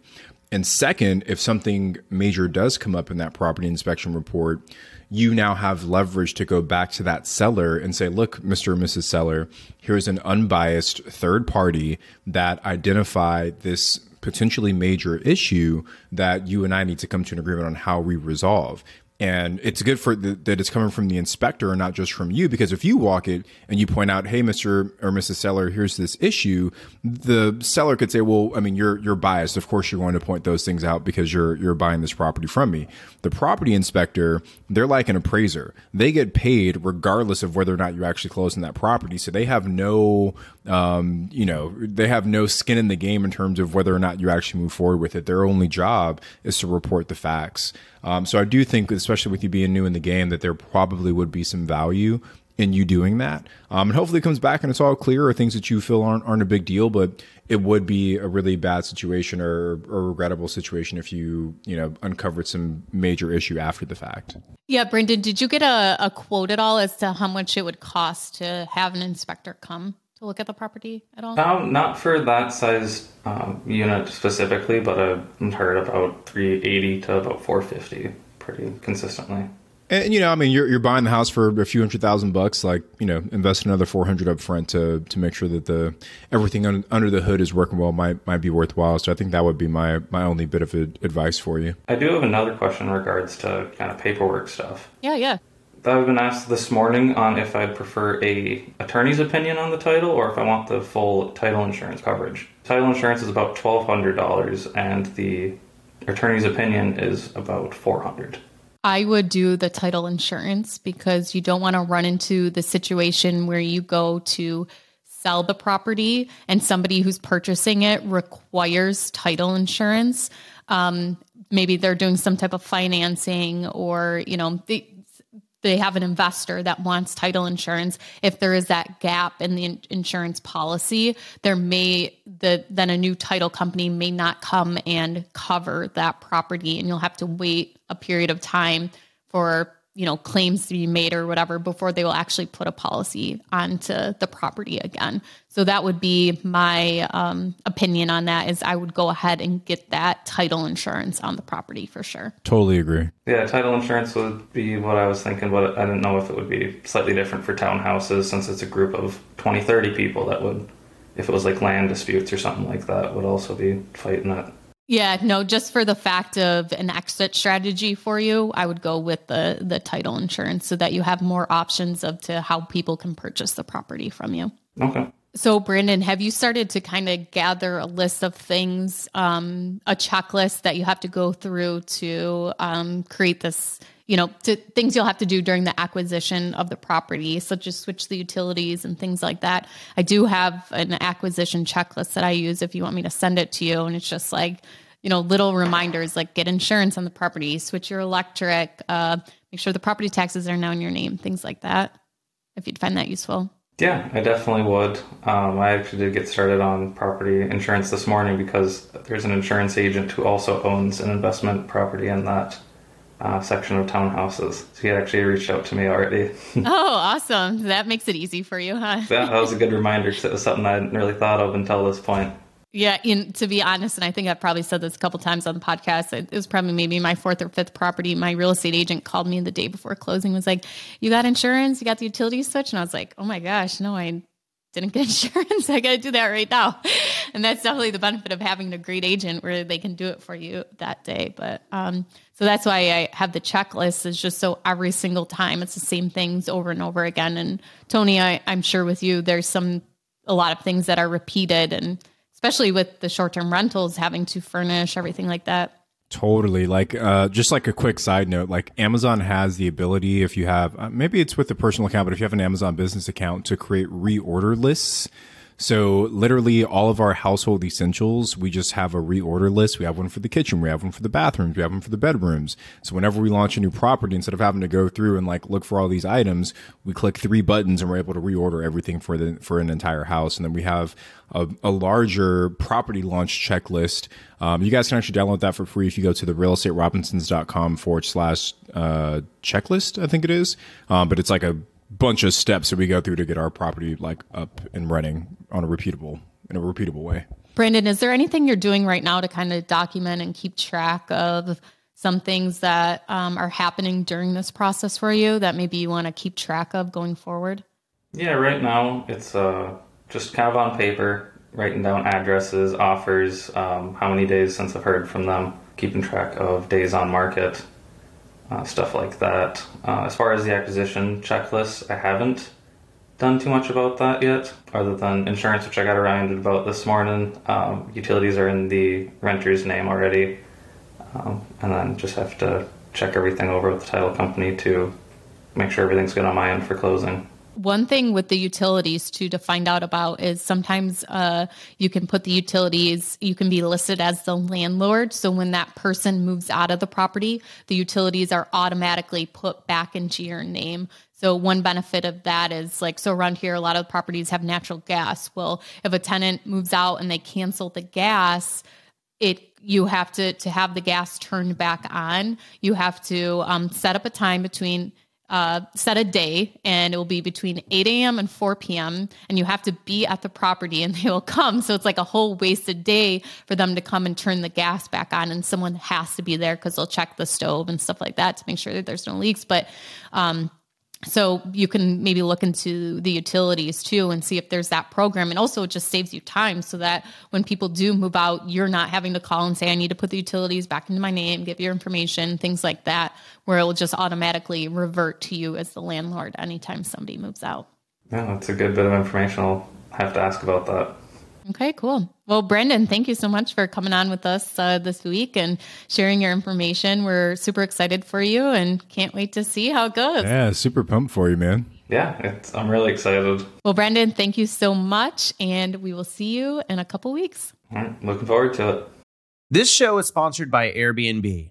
And second, if something major does come up in that property inspection report, you now have leverage to go back to that seller and say, look, Mister and Missus Seller, here's an unbiased third party that identified this potentially major issue that you and I need to come to an agreement on how we resolve. And it's good for the, that it's coming from the inspector and not just from you, because if you walk it and you point out, hey, Mister or Missus Seller, here's this issue, the seller could say, well, I mean, you're you're biased. Of course, you're going to point those things out because you're you're buying this property from me. The property inspector, they're like an appraiser. They get paid regardless of whether or not you're actually closing that property. So they have no, um, you know, they have no skin in the game in terms of whether or not you actually move forward with it. Their only job is to report the facts. Um, so I do think, especially with you being new in the game, that there probably would be some value in you doing that. Um, and hopefully it comes back and it's all clear, or things that you feel aren't, aren't a big deal, but it would be a really bad situation or, or regrettable situation if you, you know, uncovered some major issue after the fact. Yeah. Brandon, did you get a, a quote at all as to how much it would cost to have an inspector come to look at the property at all? No, not for that size um, unit specifically, but I've heard about three eighty to about four fifty pretty consistently. And, you know, I mean, you're you're buying the house for a few hundred thousand bucks, like, you know, invest another four hundred up front to to make sure that the everything un, under the hood is working well might might be worthwhile. So I think that would be my, my only bit of advice for you. I do have another question in regards to kind of paperwork stuff. Yeah, yeah. I've been asked this morning on if I'd prefer a attorney's opinion on the title or if I want the full title insurance coverage. Title insurance is about twelve hundred dollars and the attorney's opinion is about four hundred dollars. I would do the title insurance because you don't want to run into the situation where you go to sell the property and somebody who's purchasing it requires title insurance. Um, maybe they're doing some type of financing or, you know, they, they have an investor that wants title insurance. If there is that gap in the in- insurance policy, there may the then a new title company may not come and cover that property, and you'll have to wait a period of time for, you know, claims to be made or whatever before they will actually put a policy onto the property again. So that would be my um, opinion on that, is I would go ahead and get that title insurance on the property for sure. Totally agree. Yeah, title insurance would be what I was thinking, but I didn't know if it would be slightly different for townhouses since it's a group of twenty, thirty people that would, if it was like land disputes or something like that, would also be fighting that. Yeah, no, just for the fact of an exit strategy for you, I would go with the the title insurance so that you have more options of to how people can purchase the property from you. Okay. So, Brandon, have you started to kind of gather a list of things, um, a checklist that you have to go through to um, create this, you know, to, things you'll have to do during the acquisition of the property, such as switch the utilities and things like that? I do have an acquisition checklist that I use if you want me to send it to you. And it's just like, you know, little reminders like get insurance on the property, switch your electric, uh, make sure the property taxes are now in your name, things like that, if you'd find that useful. Yeah, I definitely would. Um, I actually did get started on property insurance this morning because there's an insurance agent who also owns an investment property in that uh, section of townhouses. So he actually reached out to me already. Oh, awesome. That makes it easy for you, huh? Yeah, that was a good reminder because it was something I hadn't really thought of until this point. Yeah, and to be honest, and I think I've probably said this a couple times on the podcast, it was probably maybe my fourth or fifth property. My real estate agent called me the day before closing, was like, you got insurance, you got the utility switch? And I was like, oh my gosh, no, I didn't get insurance, I got to do that right now. And that's definitely the benefit of having a great agent where they can do it for you that day. But um, so that's why I have the checklist, is just so every single time it's the same things over and over again. And Tony, I, I'm sure with you, there's some, a lot of things that are repeated, and especially with the short-term rentals, having to furnish everything like that. Totally. Like, uh, just like a quick side note, like Amazon has the ability, if you have, uh, maybe it's with a personal account, but if you have an Amazon business account, to create reorder lists. So literally all of our household essentials, we just have a reorder list. We have one for the kitchen. We have one for the bathrooms. We have one for the bedrooms. So whenever we launch a new property, instead of having to go through and like look for all these items, we click three buttons and we're able to reorder everything for the, for an entire house. And then we have a, a larger property launch checklist. Um, you guys can actually download that for free if you go to the realestaterobinsons.com forward slash uh, checklist, I think it is. Um, but it's like a bunch of steps that we go through to get our property like up and running on a repeatable, in a repeatable way. Brandon, is there anything you're doing right now to kind of document and keep track of some things that um, are happening during this process for you that maybe you want to keep track of going forward? Yeah, right now it's uh, just kind of on paper, writing down addresses, offers, um, how many days since I've heard from them, keeping track of days on market, uh, stuff like that. Uh, as far as the acquisition checklist, I haven't done too much about that yet, other than insurance, which I got reminded about this morning. Um, utilities are in the renter's name already. Um, and then just have to check everything over with the title company to make sure everything's good on my end for closing. One thing with the utilities too to find out about is sometimes uh, you can put the utilities, you can be listed as the landlord. So when that person moves out of the property, the utilities are automatically put back into your name. So one benefit of that is like, so around here, a lot of properties have natural gas. Well, if a tenant moves out and they cancel the gas, it you have to, to have the gas turned back on. You have to um, set up a time between Uh, set a day, and it will be between eight a.m. and four p.m. and you have to be at the property and they will come. So it's like a whole wasted day for them to come and turn the gas back on, and someone has to be there because they'll check the stove and stuff like that to make sure that there's no leaks. But um, so you can maybe look into the utilities too and see if there's that program. And also it just saves you time so that when people do move out, you're not having to call and say, I need to put the utilities back into my name, give your information, things like that, where it will just automatically revert to you as the landlord anytime somebody moves out. Yeah, that's a good bit of information. I'll have to ask about that. Okay, cool. Well, Brandon, thank you so much for coming on with us uh, this week and sharing your information. We're super excited for you and can't wait to see how it goes. Yeah, super pumped for you, man. Yeah, it's, I'm really excited. Well, Brandon, thank you so much, and we will see you in a couple weeks. All right, looking forward to it. This show is sponsored by Airbnb.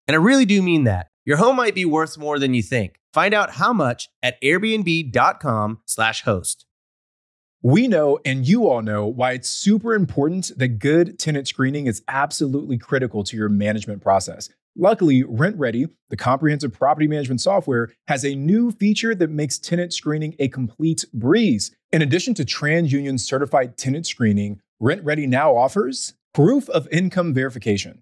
And I really do mean that. Your home might be worth more than you think. Find out how much at airbnb.com slash host. We know, and you all know, why it's super important that good tenant screening is absolutely critical to your management process. Luckily, RentReady, the comprehensive property management software, has a new feature that makes tenant screening a complete breeze. In addition to TransUnion certified tenant screening, RentReady now offers proof of income verification.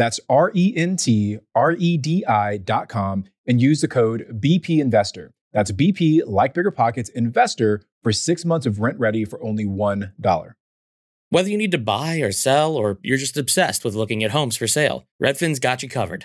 That's R E N T R E D I dot com and use the code B P Investor. That's B P, like Bigger Pockets, Investor for six months of Rent Ready for only one dollar. Whether you need to buy or sell, or you're just obsessed with looking at homes for sale, Redfin's got you covered.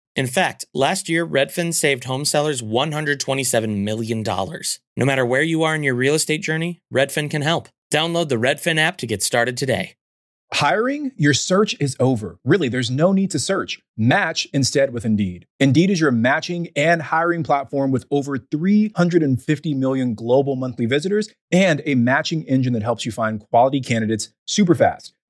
In fact, last year, Redfin saved home sellers one hundred twenty-seven million dollars. No matter where you are in your real estate journey, Redfin can help. Download the Redfin app to get started today. Hiring? Your search is over. Really, there's no need to search. Match instead with Indeed. Indeed is your matching and hiring platform with over three hundred fifty million global monthly visitors and a matching engine that helps you find quality candidates super fast.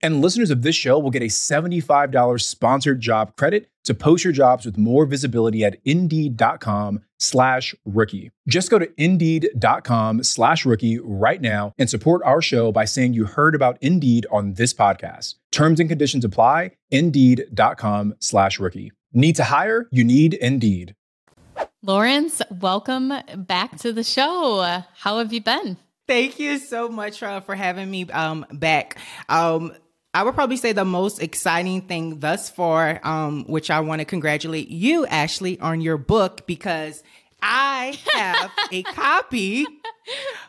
And listeners of this show will get a seventy-five dollars sponsored job credit to post your jobs with more visibility at Indeed.com slash rookie. Just go to Indeed.com slash rookie right now and support our show by saying you heard about Indeed on this podcast. Terms and conditions apply. Indeed.com slash rookie. Need to hire? You need Indeed. Lawrence, welcome back to the show. How have you been? Thank you so much uh, for having me um, back. Um, I would probably say the most exciting thing thus far, um, which I want to congratulate you, Ashley, on your book, because I have a copy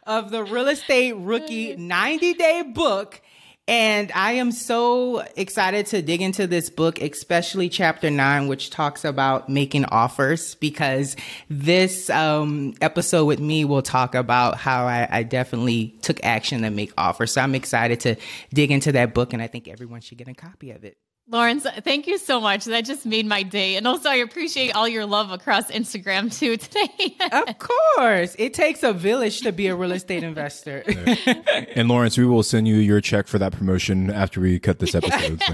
of the Real Estate Rookie ninety day book. And I am so excited to dig into this book, especially chapter nine, which talks about making offers, because this um, episode with me will talk about how I, I definitely took action to make offers. So I'm excited to dig into that book, and I think everyone should get a copy of it. Lawrence, thank you so much. That just made my day. And also, I appreciate all your love across Instagram too today. Of course. It takes a village to be a real estate investor. And Lawrence, we will send you your check for that promotion after we cut this episode. So.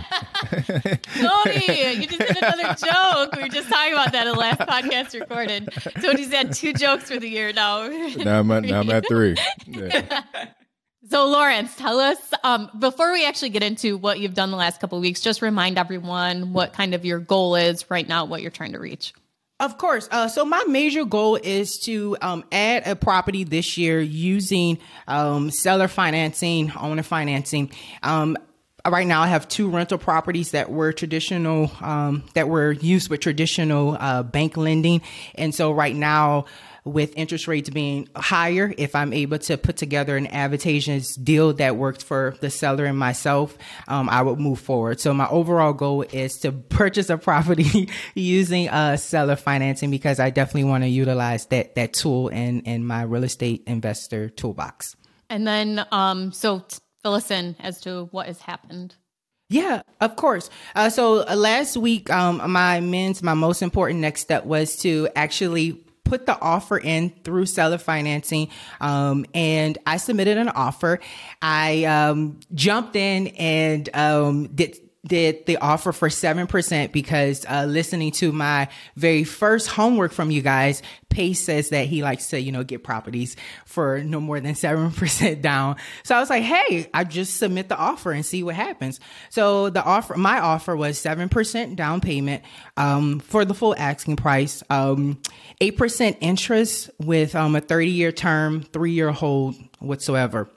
Tony, you just did another joke. We were just talking about that in the last podcast recorded. Tony's had two jokes for the year now. Now I'm at, now I'm at three. Yeah. So Lawrence, tell us, um, before we actually get into what you've done the last couple of weeks, just remind everyone what kind of your goal is right now, what you're trying to reach. Of course. Uh, so my major goal is to um, add a property this year using um, seller financing, owner financing. Um, right now I have two rental properties that were traditional, um, that were used with traditional uh, bank lending. And so right now, with interest rates being higher, if I'm able to put together an advantageous deal that worked for the seller and myself, um, I would move forward. So my overall goal is to purchase a property using uh, seller financing, because I definitely want to utilize that that tool in, in my real estate investor toolbox. And then, um, so fill us in as to what has happened. Yeah, of course. Uh, so last week, um, my men's, my most important next step was to actually put the offer in through seller financing. Um, and I submitted an offer. I, um, jumped in and, um, did, did the offer for seven percent, because, uh, listening to my very first homework from you guys, Pace says that he likes to, you know, get properties for no more than seven percent down. So I was like, hey, I just submit the offer and see what happens. So the offer, my offer was seven percent down payment, um, for the full asking price, um, eight percent interest with, um, a thirty year term, three year hold whatsoever.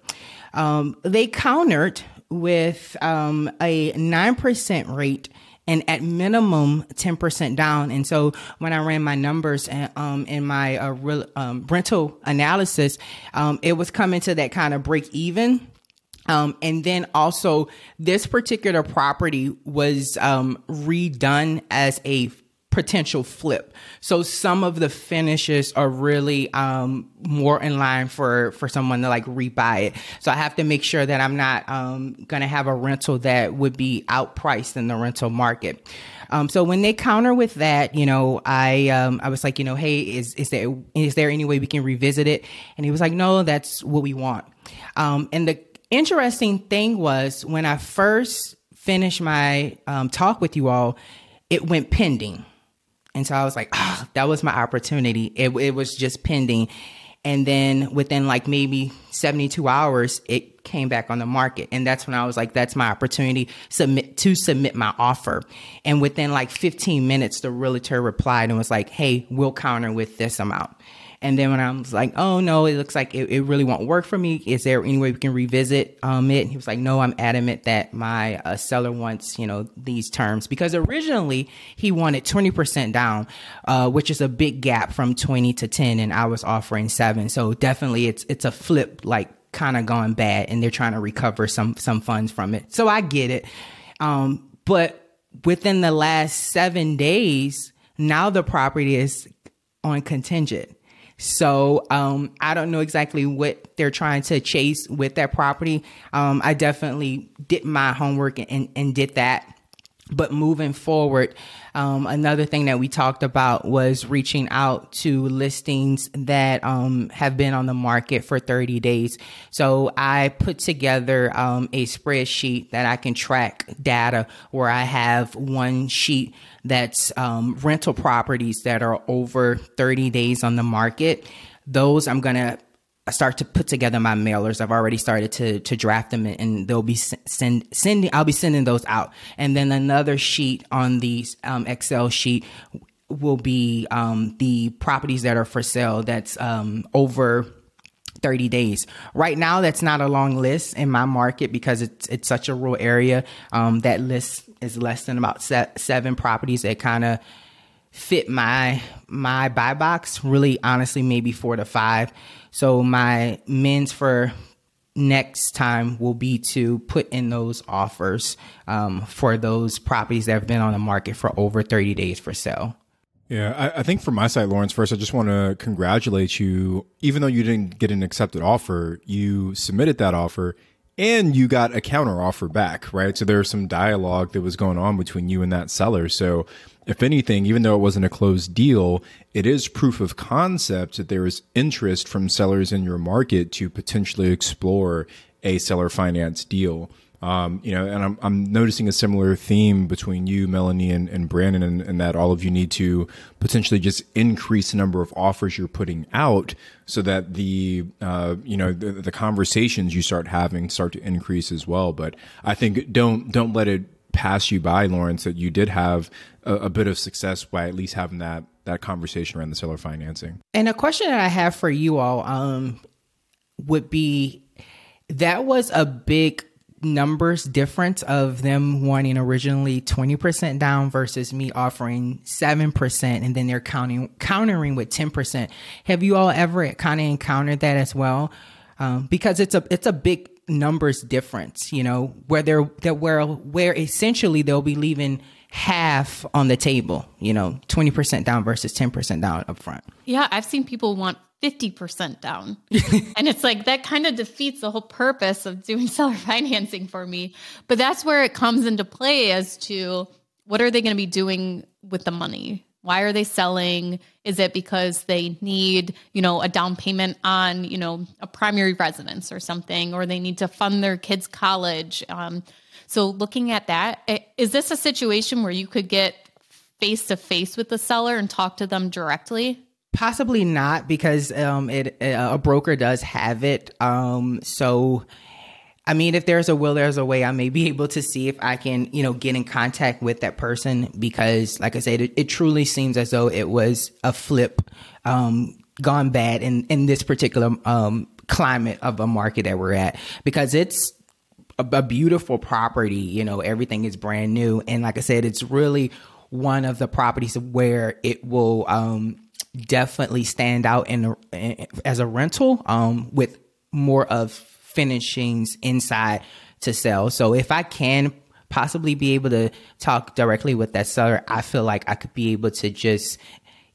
Um, they countered with um, a nine percent rate and at minimum ten percent down. And so when I ran my numbers and, um, in my uh, real, um, rental analysis, um, it was coming to that kind of break even. Um, and then also this particular property was um, redone as a potential flip. So some of the finishes are really um, more in line for, for someone to like rebuy it. So I have to make sure that I'm not um, going to have a rental that would be outpriced in the rental market. Um, so when they counter with that, you know, I um, I was like, you know, hey, is is there is there any way we can revisit it? And he was like, no, that's what we want. Um, and the interesting thing was when I first finished my um, talk with you all, it went pending. And so I was like, oh, that was my opportunity. It, it was just pending. And then within like maybe seventy-two hours, it came back on the market. And that's when I was like, that's my opportunity submit to submit my offer. And within like fifteen minutes, the realtor replied and was like, hey, we'll counter with this amount. And then when I was like, oh, no, it looks like it, it really won't work for me. Is there any way we can revisit um, it? And he was like, no, I'm adamant that my uh, seller wants, you know, these terms. Because originally he wanted twenty percent down, uh, which is a big gap from twenty to ten. And I was offering seven. So definitely it's it's a flip, like kind of gone bad. And they're trying to recover some some funds from it. So I get it. Um, but within the last seven days, now the property is on contingent. So um, I don't know exactly what they're trying to chase with that property. Um, I definitely did my homework and, and did that. But moving forward, um, another thing that we talked about was reaching out to listings that um, have been on the market for thirty days. So I put together um, a spreadsheet that I can track data where I have one sheet that's um, rental properties that are over thirty days on the market. Those I'm going to I start to put together my mailers. I've already started to to draft them, and they'll be send sending. I'll be sending those out, and then another sheet on the um, Excel sheet will be um, the properties that are for sale. That's um, over thirty days. Right now, that's not a long list in my market because it's it's such a rural area. Um, that list is less than about se- seven properties that kind of fit my my buy box. Really, honestly, maybe four to five. So my mends for next time will be to put in those offers um, for those properties that have been on the market for over thirty days for sale. Yeah, I, I think from my side, Lawrence, first, I just want to congratulate you. Even though you didn't get an accepted offer, you submitted that offer and you got a counter offer back, right? So there was some dialogue that was going on between you and that seller. So if anything, even though it wasn't a closed deal, it is proof of concept that there is interest from sellers in your market to potentially explore a seller finance deal. Um, you know, and I'm, I'm noticing a similar theme between you, Melanie, and, and Brandon, and, and that all of you need to potentially just increase the number of offers you're putting out so that the, uh, you know, the, the conversations you start having start to increase as well. But I think don't, don't let it pass you by, Lawrence, that you did have a, a bit of success by at least having that that conversation around the seller financing. And a question that I have for you all um, would be, that was a big numbers difference of them wanting originally twenty percent down versus me offering seven percent, and then they're counting countering with ten percent. Have you all ever kind of encountered that as well? Um, because it's a it's a big numbers difference, you know, where they're that where where essentially they'll be leaving half on the table, you know, twenty percent down versus ten percent down up front. Yeah, I've seen people want fifty percent down. And it's like that kind of defeats the whole purpose of doing seller financing for me. But that's where it comes into play as to what are they going to be doing with the money? Why are they selling? Is it because they need, you know, a down payment on, you know, a primary residence or something, or they need to fund their kids' college? Um, so looking at that, is this a situation where you could get face to face with the seller and talk to them directly? Possibly not, because um, it a broker does have it. Um, so, I mean, if there's a will, there's a way. I may be able to see if I can, you know, get in contact with that person, because like I said, it, it truly seems as though it was a flip um, gone bad in, in this particular um, climate of a market that we're at, because it's a, a beautiful property. You know, everything is brand new. And like I said, it's really one of the properties where it will um, definitely stand out in, in as a rental um, with more of finishings inside to sell. So if I can possibly be able to talk directly with that seller, I feel like I could be able to just,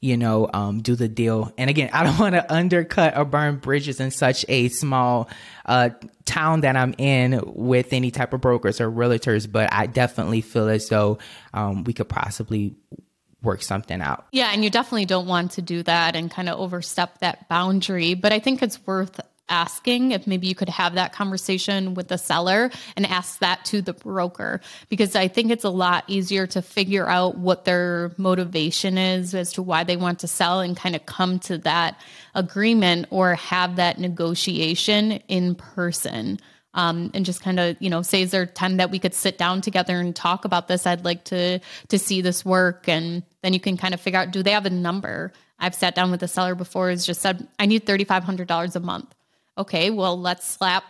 you know, um, do the deal. And again, I don't want to undercut or burn bridges in such a small uh, town that I'm in with any type of brokers or realtors, but I definitely feel as though um, we could possibly work something out. Yeah. And you definitely don't want to do that and kind of overstep that boundary. But I think it's worth asking if maybe you could have that conversation with the seller and ask that to the broker, because I think it's a lot easier to figure out what their motivation is as to why they want to sell and kind of come to that agreement or have that negotiation in person. Um, and just kind of, you know, say, is there time that we could sit down together and talk about this? I'd like to to see this work. And then you can kind of figure out, do they have a number? I've sat down with a seller before who's just said, I need thirty-five hundred dollars a month. Okay, well, let's slap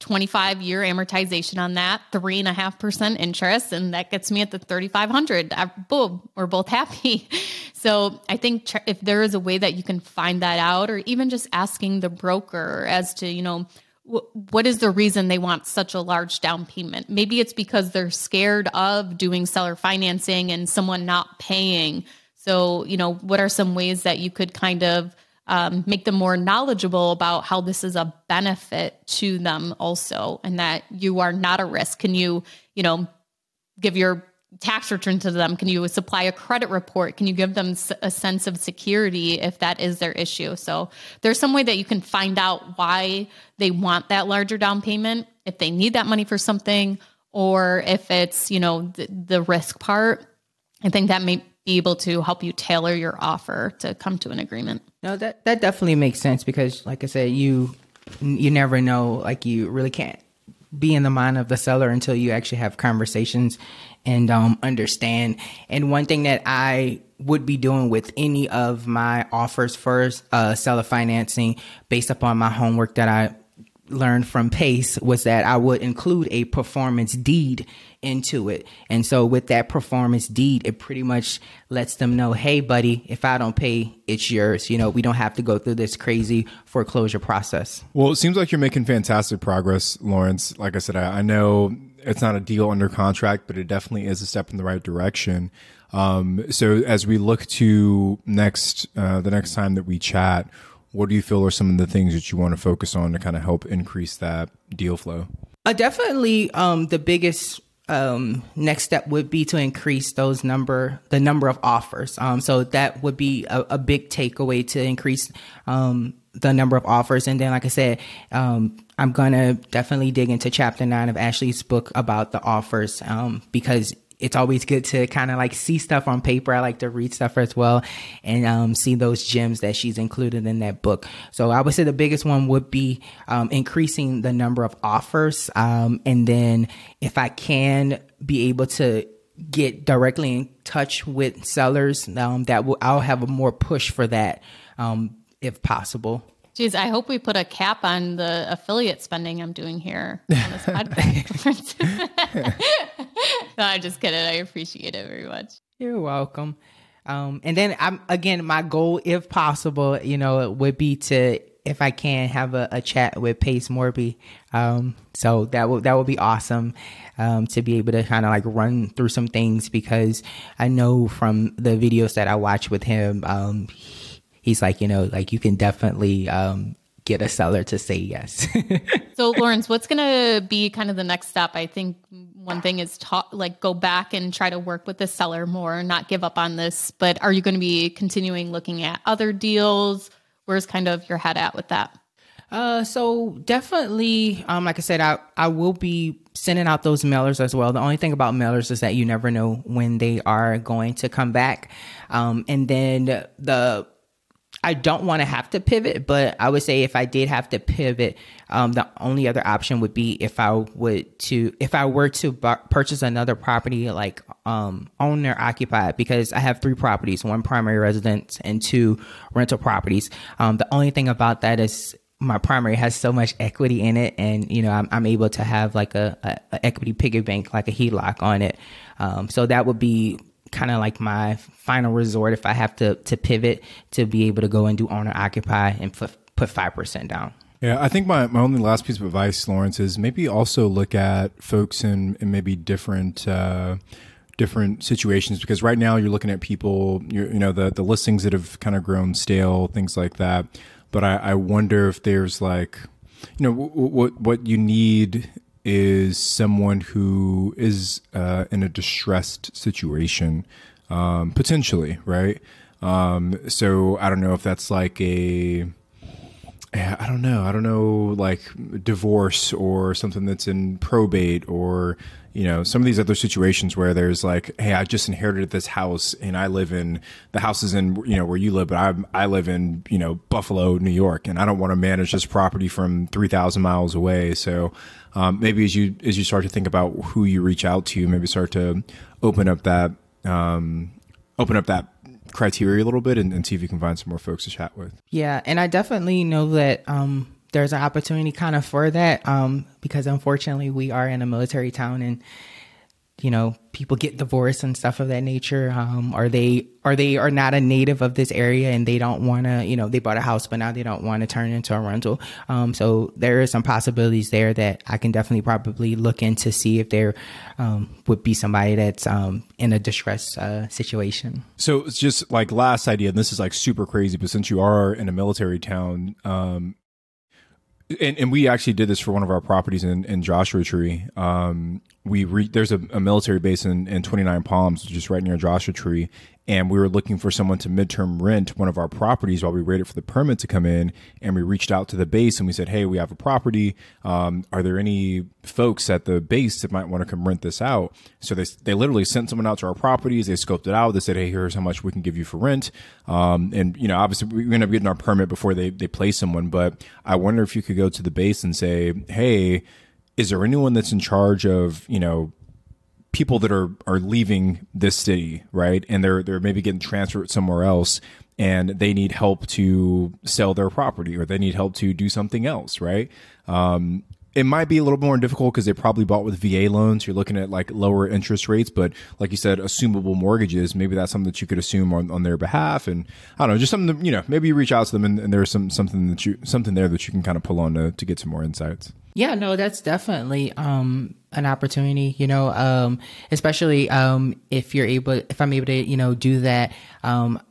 twenty-five year amortization on that, three and a half percent interest. And that gets me at the thirty-five hundred. I, boom, we're both happy. So I think tr- if there is a way that you can find that out, or even just asking the broker as to, you know, what is the reason they want such a large down payment? Maybe it's because they're scared of doing seller financing and someone not paying. So, you know, what are some ways that you could kind of um, make them more knowledgeable about how this is a benefit to them also, and that you are not a risk? Can you, you know, give your tax return to them? Can you supply a credit report? Can you give them a sense of security if that is their issue? So there's some way that you can find out why they want that larger down payment, if they need that money for something, or if it's, you know, the, the risk part. I think that may be able to help you tailor your offer to come to an agreement. No, that, that definitely makes sense, because like I said, you, you never know, like you really can't be in the mind of the seller until you actually have conversations and um, understand. And one thing that I would be doing with any of my offers for uh, seller financing, based upon my homework that I learned from Pace, was that I would include a performance deed into it. And so with that performance deed, it pretty much lets them know, hey buddy, if I don't pay, it's yours. You know, we don't have to go through this crazy foreclosure process. Well, it seems like you're making fantastic progress, Lawrence. Like I said, I, I know it's not a deal under contract, but it definitely is a step in the right direction. Um, so as we look to next, uh, the next time that we chat, what do you feel are some of the things that you want to focus on to kind of help increase that deal flow? Uh, definitely um, the biggest um, next step would be to increase those number, the number of offers. Um, so that would be a, a big takeaway, to increase um, the number of offers. And then, like I said, um, I'm going to definitely dig into chapter nine of Ashley's book about the offers, um, because it's always good to kind of like see stuff on paper. I like to read stuff as well, and um, see those gems that she's included in that book. So I would say the biggest one would be um, increasing the number of offers. Um, and then if I can be able to get directly in touch with sellers, um, that will, I'll have a more push for that um, if possible. Jeez, I hope we put a cap on the affiliate spending I'm doing here on this podcast. No, I'm just kidding. I appreciate it very much. You're welcome. Um, and then, I'm, again, my goal, if possible, you know, would be to, if I can, have a, a chat with Pace Morby. Um, so that will that would be awesome um, to be able to kind of like run through some things, because I know from the videos that I watch with him, um, he's like, you know, like you can definitely um, get a seller to say yes. So Lawrence, what's going to be kind of the next step? I think one thing is talk, like go back and try to work with the seller more, not give up on this. But are you going to be continuing looking at other deals? Where's kind of your head at with that? Uh, so definitely, um, like I said, I, I will be sending out those mailers as well. The only thing about mailers is that you never know when they are going to come back. Um, and then the, I don't want to have to pivot, but I would say if I did have to pivot, um, the only other option would be if I would to if I were to bu- purchase another property, like um, owner occupied, because I have three properties, one primary residence and two rental properties. Um, the only thing about that is my primary has so much equity in it, and you know I'm, I'm able to have like a, a, a equity piggy bank, like a H E L O C on it. Um, so that would be kind of like my final resort if I have to to pivot, to be able to go and do owner occupy and put put five percent down. Yeah, I think my, my only last piece of advice, Lawrence, is maybe also look at folks in, in maybe different uh, different situations, because right now you're looking at people, you know, the, the listings that have kind of grown stale, things like that. But I, I wonder if there's like, you know, w- w- what you need is someone who is uh, in a distressed situation, um, potentially, right? Um, so I don't know if that's like a, I don't know, I don't know, like divorce or something that's in probate, or, you know, some of these other situations where there's like, hey, I just inherited this house and I live in, the house is in, you know, where you live, but I I live in, you know, Buffalo, New York, and I don't want to manage this property from three thousand miles away. So um, maybe as you, as you start to think about who you reach out to, maybe start to open up that, um, open up that criteria a little bit and, and see if you can find some more folks to chat with. Yeah. And I definitely know that, um, there's an opportunity kind of for that, um, because unfortunately we are in a military town, and, you know, people get divorced and stuff of that nature. Um, or they, or they are not a native of this area, and they don't want to, you know, they bought a house, but now they don't want to turn it into a rental. Um, so there are some possibilities there that I can definitely probably look into, see if there um, would be somebody that's um, in a distressed uh, situation. So it's just like last idea, and this is like super crazy, but since you are in a military town, um, And, and we actually did this for one of our properties in, in Joshua Tree. Um, we re- there's a, a military base in, in twenty-nine Palms, which is right near Joshua Tree. And we were looking for someone to midterm rent one of our properties while we waited for the permit to come in. And we reached out to the base and we said, hey, we have a property. Um, are there any folks at the base that might want to come rent this out? So they they literally sent someone out to our properties. They scoped it out. They said, hey, here's how much we can give you for rent. Um, and, you know, obviously we ended up getting our permit before they, they place someone. But I wonder if you could go to the base and say, hey, is there anyone that's in charge of, you know, people that are, are leaving this city, right? And they're, they're maybe getting transferred somewhere else, and they need help to sell their property, or they need help to do something else, right? Um, it might be a little more difficult because they probably bought with V A loans. You're looking at like lower interest rates, but like you said, assumable mortgages, maybe that's something that you could assume on, on their behalf. And I don't know, just something, that, you know, maybe you reach out to them and, and there's some, something that you, something there that you can kind of pull on to, to get some more insights. Yeah, no, that's definitely um, an opportunity, you know, um, especially um, if you're able, if I'm able to, you know, do that. Um,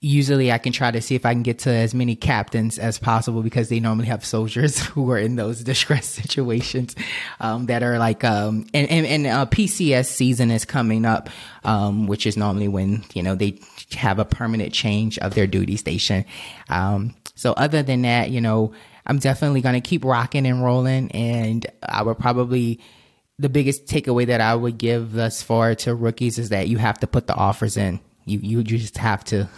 usually I can try to see if I can get to as many captains as possible, because they normally have soldiers who are in those distressed situations um, that are like, um, and, and, and uh, P C S season is coming up, um, which is normally when, you know, they have a permanent change of their duty station. Um, so other than that, you know, I'm definitely going to keep rocking and rolling. And I would probably, the biggest takeaway that I would give thus far to rookies is that you have to put the offers in. You you, you just have to.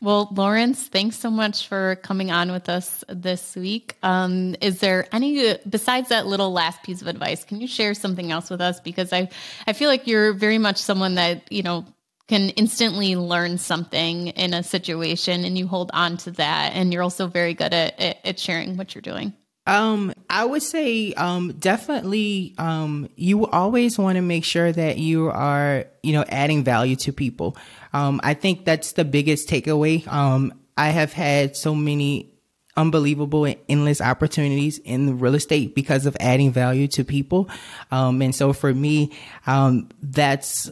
Well, Lawrence, thanks so much for coming on with us this week. Um, is there any, besides that little last piece of advice, can you share something else with us? Because I, I feel like you're very much someone that, you know, can instantly learn something in a situation, and you hold on to that. And you're also very good at, at, at sharing what you're doing. Um, I would say, um, definitely, um, you always want to make sure that you are, you know, adding value to people. Um, I think that's the biggest takeaway. Um, I have had so many unbelievable and endless opportunities in real estate because of adding value to people. Um, and so for me, um, that's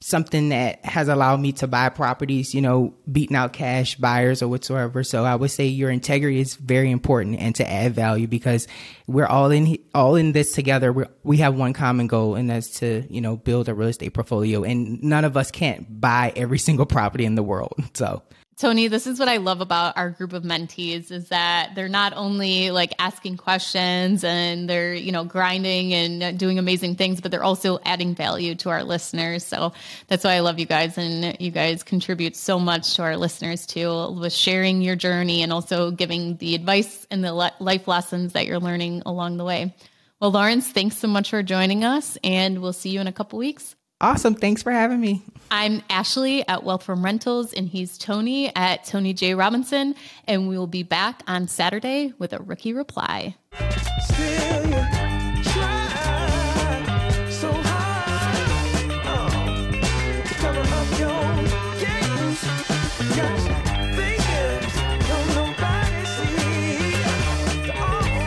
something that has allowed me to buy properties, you know, beating out cash buyers or whatsoever. So I would say your integrity is very important, and to add value, because we're all in, all in this together. We we have one common goal, and that's to, you know, build a real estate portfolio, and none of us can't buy every single property in the world. So Tony, this is what I love about our group of mentees, is that they're not only like asking questions and they're, you know, grinding and doing amazing things, but they're also adding value to our listeners. So that's why I love you guys. And you guys contribute so much to our listeners too, with sharing your journey and also giving the advice and the le- life lessons that you're learning along the way. Well, Lawrence, thanks so much for joining us, and we'll see you in a couple weeks. Awesome. Thanks for having me. I'm Ashley at Wealth From Rentals, and he's Tony at Tony J. Robinson. And we will be back on Saturday with a Rookie Reply. Still, you try so hard, oh, to cover up your games. Got your fingers, don't nobody see. Oh.